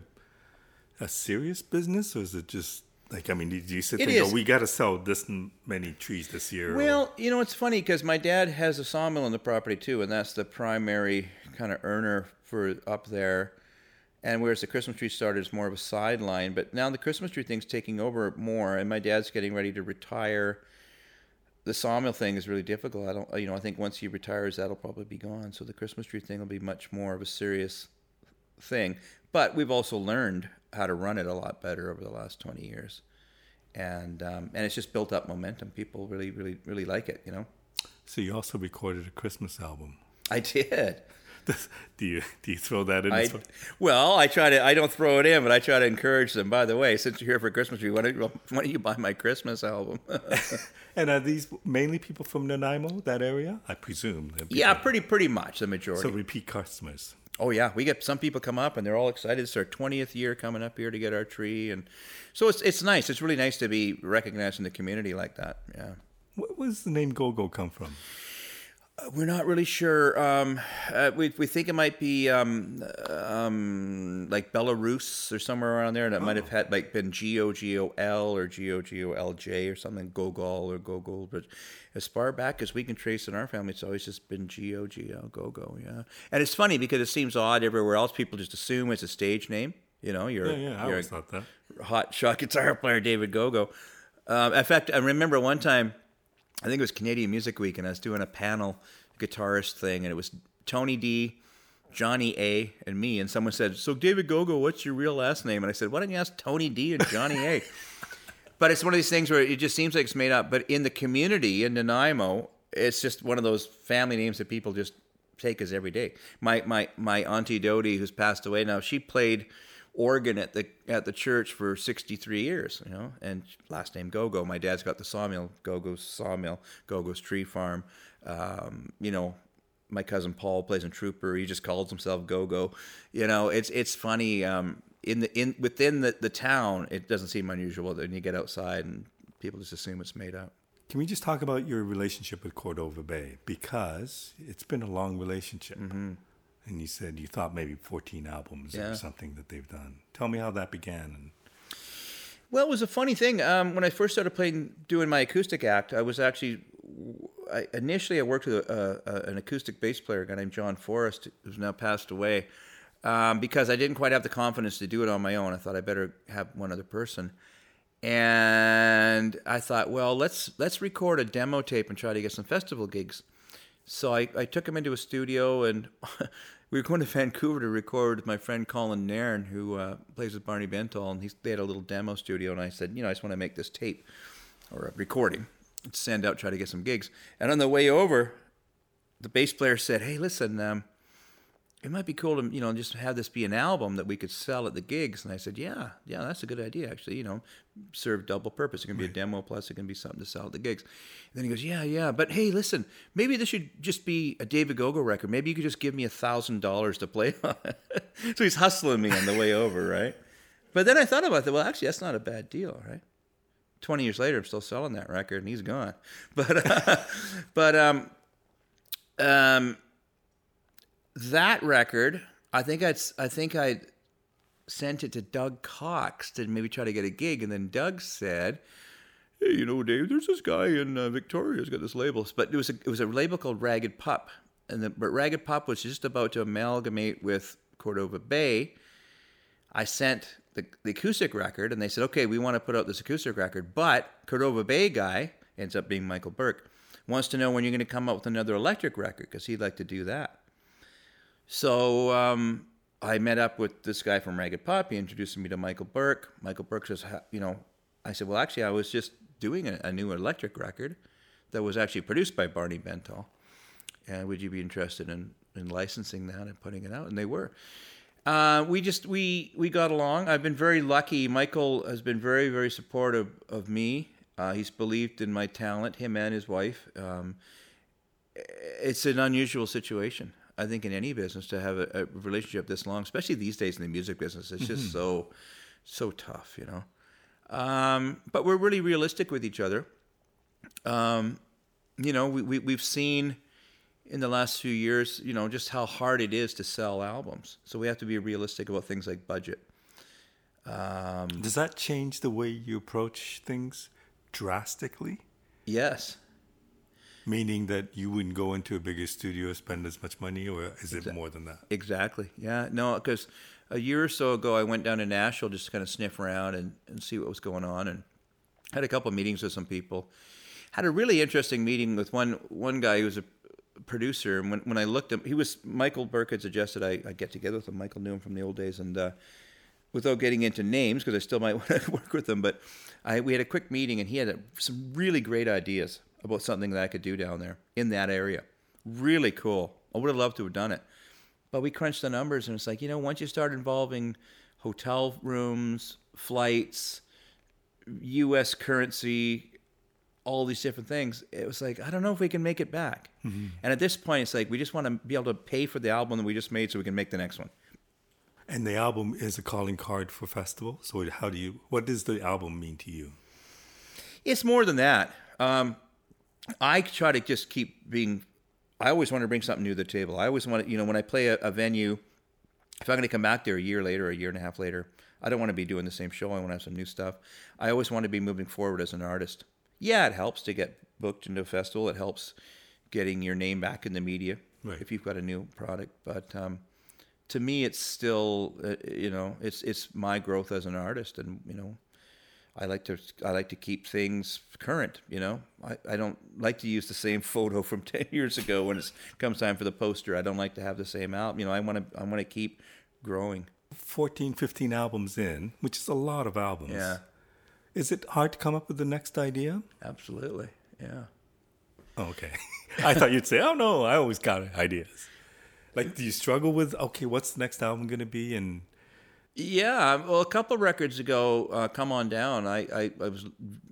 a serious business, or is it just like, I mean, do you sit there and go, we got to sell this many trees this year? Well, you know, it's funny because my dad has a sawmill on the property too, and that's the primary kind of earner for up there. And whereas the Christmas tree started as more of a sideline, but now the Christmas tree thing's taking over more, and my dad's getting ready to retire. The sawmill thing is really difficult. I think once he retires, that'll probably be gone. So the Christmas tree thing will be much more of a serious thing. But we've also learned how to run it a lot better over the last 20 years. and it's just built up momentum. People really, really, really like it, you know. So you also recorded a Christmas album. I did. Do you throw that in? Well, I try to. I don't throw it in, but I try to encourage them. By the way, since you're here for Christmas, why don't you buy my Christmas album? And are these mainly people from Nanaimo, that area? I presume. Yeah, pretty much the majority. So repeat customers. Oh yeah, we get some people come up and they're all excited. It's our 20th year coming up here to get our tree, and so it's nice. It's really nice to be recognized in the community like that. Yeah. Where does the name Gogo come from? We're not really sure. We think it might be like Belarus or somewhere around there, and it might have had been G-O-G-O-L or G-O-G-O-L-J or something, Gogol or Gogol. But as far back as we can trace in our family, it's always just been G-O-G-O, Gogo, yeah. And it's funny because it seems odd everywhere else. People just assume it's a stage name. You know, you're a that. Hot shot guitar player, David Gogo. In fact, I remember one time, I think it was Canadian Music Week, and I was doing a panel guitarist thing, and it was Tony D, Johnny A, and me. And someone said, "So David Gogo, what's your real last name?" And I said, "Why don't you ask Tony D and Johnny A?" But it's one of these things where it just seems like it's made up. But in the community in Nanaimo, it's just one of those family names that people just take as every day. My auntie Dodie, who's passed away now, she played organ at the church for 63 years, you know, and last name Gogo. My dad's got the sawmill, Gogo's Tree Farm. You know, my cousin Paul plays in Trooper. He just calls himself Gogo. You know, it's funny. Within the town, it doesn't seem unusual. Then you get outside, and people just assume it's made up. Can we just talk about your relationship with Cordova Bay, because it's been a long relationship? Mm-hmm. And you said you thought maybe 14 albums or something that they've done. Tell me how that began. Well, it was a funny thing. When I first started doing my acoustic act, I was initially I worked with an acoustic bass player, a guy named John Forrest, who's now passed away, because I didn't quite have the confidence to do it on my own. I thought I better have one other person. And I thought, well, let's record a demo tape and try to get some festival gigs. So I took him into a studio, and we were going to Vancouver to record with my friend Colin Nairn, who plays with Barney Bentall, and they had a little demo studio, and I said, you know, I just want to make this tape or a recording, send out, try to get some gigs. And on the way over, the bass player said, "Hey, listen, it might be cool to, you know, just have this be an album that we could sell at the gigs." And I said, yeah, that's a good idea, actually, you know, serve double purpose. It can be a demo, plus it can be something to sell at the gigs. And then he goes, yeah, but hey, listen, maybe this should just be a David Gogo record. Maybe you could just give me $1,000 to play on. So he's hustling me on the way over, right? But then I thought about that, well, actually, that's not a bad deal, right? 20 years later, I'm still selling that record, and he's gone. But, that record, I think I sent it to Doug Cox to maybe try to get a gig, and then Doug said, "Hey, you know, Dave, there's this guy in Victoria who's got this label," but it was a label called Ragged Pup, but Ragged Pup was just about to amalgamate with Cordova Bay. I sent the acoustic record, and they said, "Okay, we want to put out this acoustic record, but Cordova Bay guy," ends up being Michael Burke, "wants to know when you're going to come out with another electric record, because he'd like to do that." So I met up with this guy from Ragged Pup. He introduced me to Michael Burke. Michael Burke says, you know, I said, "Well, actually, I was just doing a new electric record that was actually produced by Barney Bentall. And would you be interested in licensing that and putting it out?" And they were. We got along. I've been very lucky. Michael has been very, very supportive of me. He's believed in my talent, him and his wife. It's an unusual situation, I think, in any business, to have a relationship this long, especially these days in the music business. It's just so tough, you know. But we're really realistic with each other. You know, we've seen in the last few years, you know, just how hard it is to sell albums. So we have to be realistic about things like budget. Does that change the way you approach things drastically? Yes. Meaning that you wouldn't go into a bigger studio, spend as much money, or is it more than that? Exactly, yeah. No, because a year or so ago, I went down to Nashville just to kind of sniff around and see what was going on, and had a couple of meetings with some people. Had a really interesting meeting with one guy who was a producer, and when I looked at him, Michael Burke had suggested I get together with him. Michael knew him from the old days, and without getting into names, because I still might want to work with them, but we had a quick meeting, and he had some really great ideas about something that I could do down there in that area. Really cool. I would have loved to have done it. But we crunched the numbers, and it's like, you know, once you start involving hotel rooms, flights, U.S. currency, all these different things, it was like, I don't know if we can make it back. Mm-hmm. And at this point, it's like, we just want to be able to pay for the album that we just made so we can make the next one. And the album is a calling card for festival. So what does the album mean to you? It's more than that. I try to just keep being, I always want to bring something new to the table. I always want to, you know, when I play a venue, if I'm going to come back there a year later, a year and a half later, I don't want to be doing the same show. I want to have some new stuff. I always want to be moving forward as an artist. Yeah, it helps to get booked into a festival. It helps getting your name back in the media, right, if you've got a new product. But to me, it's still, you know, it's my growth as an artist, and you know, I like to keep things current, you know. I don't like to use the same photo from 10 years ago when it comes time for the poster. I don't like to have the same album. You know, I want to keep growing. 14, 15 albums in, which is a lot of albums. Yeah. Is it hard to come up with the next idea? Absolutely, yeah. Oh, okay. I thought you'd say, oh, no, I always got ideas. Like, do you struggle with, okay, what's the next album going to be? And yeah, well, a couple of records ago, Come On Down, I was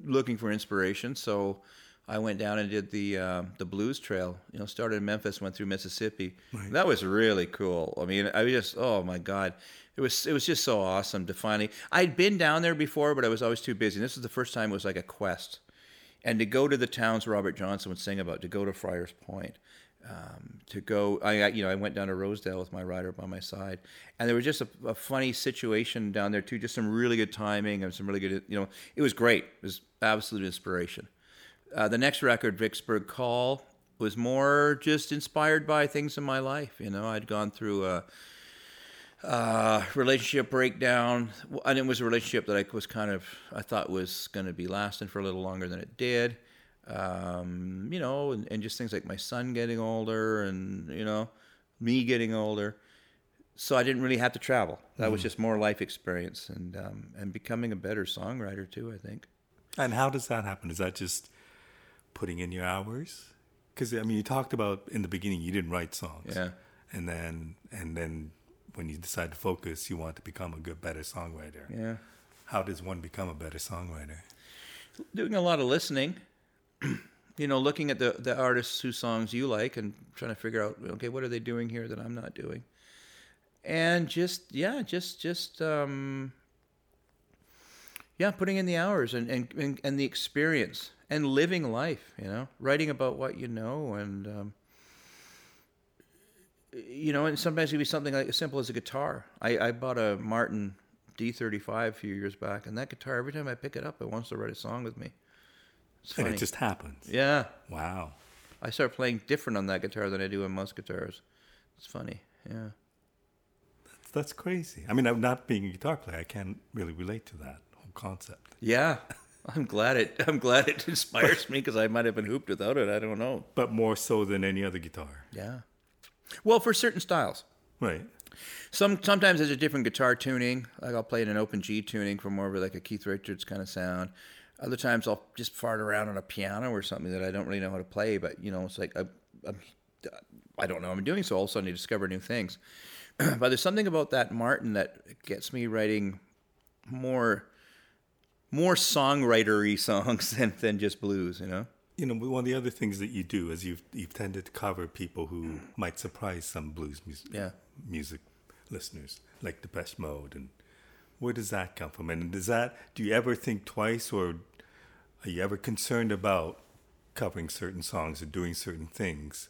looking for inspiration, so I went down and did the Blues Trail. You know, started in Memphis, went through Mississippi. Right. That was really cool. I mean, I just, oh my God, it was just so awesome to finally. I'd been down there before, but I was always too busy. And this was the first time it was like a quest, and to go to the towns Robert Johnson would sing about, to go to Friars Point. I went down to Rosedale with my rider by my side, and there was just a funny situation down there too, just some really good timing and some really good, you know, it was great. It was absolute inspiration. The next record, Vicksburg Call, was more just inspired by things in my life. You know, I'd gone through a relationship breakdown, and it was a relationship that I thought was going to be lasting for a little longer than it did. You know, and just things like my son getting older and, you know, me getting older. So I didn't really have to travel. That was just more life experience and becoming a better songwriter too, I think. And how does that happen? Is that just putting in your hours? Because, I mean, you talked about in the beginning, you didn't write songs. Yeah. And then when you decide to focus, you want to become better songwriter. Yeah. How does one become a better songwriter? Doing a lot of listening. You know, looking at the artists whose songs you like and trying to figure out, okay, what are they doing here that I'm not doing? And putting in the hours and the experience and living life, you know, writing about what you know and, you know, and sometimes it can be something like as simple as a guitar. I bought a Martin D35 a few years back, and that guitar, every time I pick it up, it wants to write a song with me. And it just happens. Yeah. Wow. I start playing different on that guitar than I do on most guitars. It's funny. Yeah. That's crazy. I mean, I'm not being a guitar player. I can't really relate to that whole concept. Yeah. I'm glad it inspires me, because I might have been hooped without it. I don't know. But more so than any other guitar. Yeah. Well, for certain styles. Right. Sometimes there's a different guitar tuning. Like I'll play in an open G tuning for more of like a Keith Richards kind of sound. Other times I'll just fart around on a piano or something that I don't really know how to play, but, you know, it's like I don't know what I'm doing, so all of a sudden you discover new things. But there's something about that Martin that gets me writing more songwriter-y songs than just blues, you know? You know, one of the other things that you do is you've tended to cover people who might surprise some blues music listeners, like Depeche Mode and... Where does that come from? And do you ever think twice, or are you ever concerned about covering certain songs or doing certain things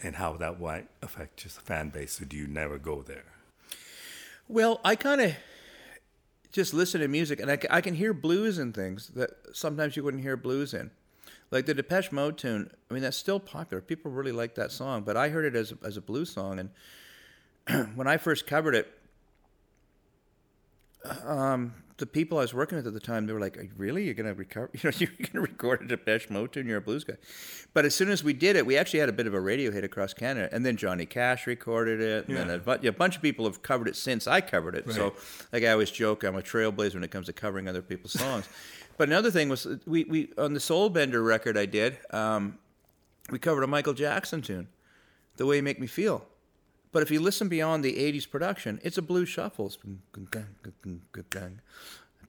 and how that might affect just the fan base, or do you never go there? Well, I kind of just listen to music, and I can hear blues in things that sometimes you wouldn't hear blues in. Like the Depeche Mode tune, I mean, that's still popular. People really like that song, but I heard it as a blues song, and when I first covered it, the people I was working with at the time, they were like, really? You're going to recover? You know, you're going to record a Depeche Mode tune? You're a blues guy. But as soon as we did it, we actually had a bit of a radio hit across Canada. And then Johnny Cash recorded it. And then a bunch of people have covered it since I covered it. Right. So, like, I always joke, I'm a trailblazer when it comes to covering other people's songs. But another thing was, we on the Soul Bender record I did, we covered a Michael Jackson tune, The Way You Make Me Feel. But if you listen beyond the 80s production, it's a blues shuffle.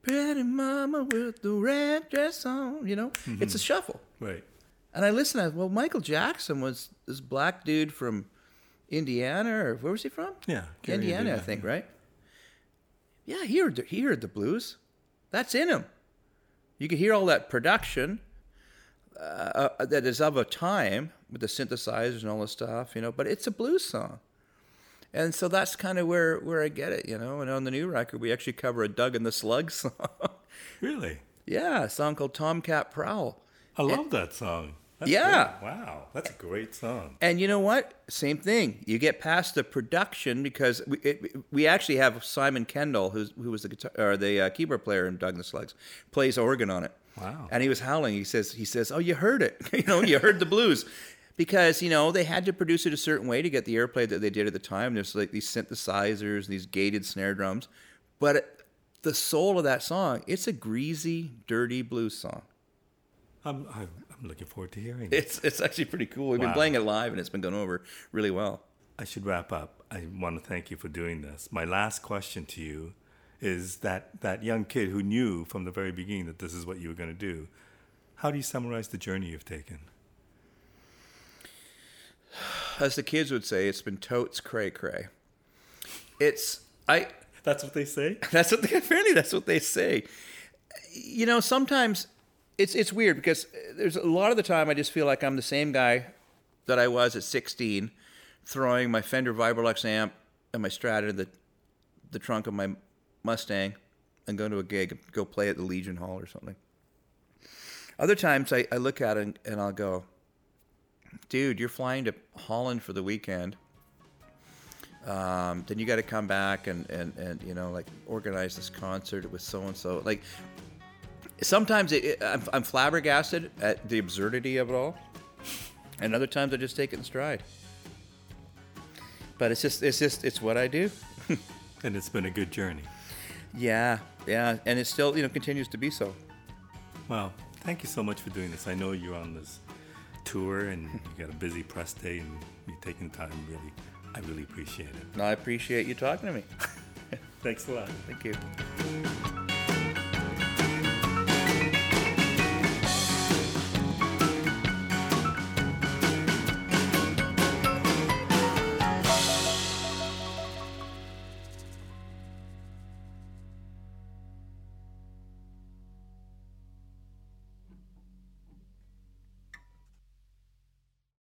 Pretty mama with the red dress on, you know? Mm-hmm. It's a shuffle. Right. And I listened, well, Michael Jackson was this black dude from Indiana, or where was he from? Yeah. Indiana, I think, right? Yeah, he heard the blues. That's in him. You could hear all that production that is of a time with the synthesizers and all this stuff, you know, but it's a blues song. And so that's kind of where I get it, you know. And on the new record, we actually cover a Doug and the Slug song. Really? Yeah, a song called Tomcat Prowl. I love that song. That's great. Wow, that's a great song. And you know what? Same thing. You get past the production because we actually have Simon Kendall, who was the guitar or the keyboard player in Doug and the Slugs, plays organ on it. Wow. And he was howling. He says, "Oh, you heard it. You know, you heard the blues." Because, you know, they had to produce it a certain way to get the airplay that they did at the time. There's like these synthesizers, these gated snare drums. But the soul of that song, it's a greasy, dirty blues song. I'm looking forward to hearing it. It's actually pretty cool. We've been playing it live, and it's been going over really well. I should wrap up. I want to thank you for doing this. My last question to you is that young kid who knew from the very beginning that this is what you were going to do. How do you summarize the journey you've taken? As the kids would say, it's been totes cray-cray. That's what they say? Apparently that's what they say. You know, sometimes it's weird because there's a lot of the time I just feel like I'm the same guy that I was at 16, throwing my Fender Vibrolux amp and my Strat in the trunk of my Mustang and going to a gig, go play at the Legion Hall or something. Other times I look at it and I'll go, dude, you're flying to Holland for the weekend. Then you got to come back and you know, like, organize this concert with so and so. Like, sometimes I'm flabbergasted at the absurdity of it all, and other times I just take it in stride. But it's what I do. And it's been a good journey. Yeah, and it still, you know, continues to be so. Wow, thank you so much for doing this. I know you're on this tour and you got a busy press day and you're taking time. Really, I really appreciate it. No, I appreciate you talking to me. Thanks a lot. Thank you.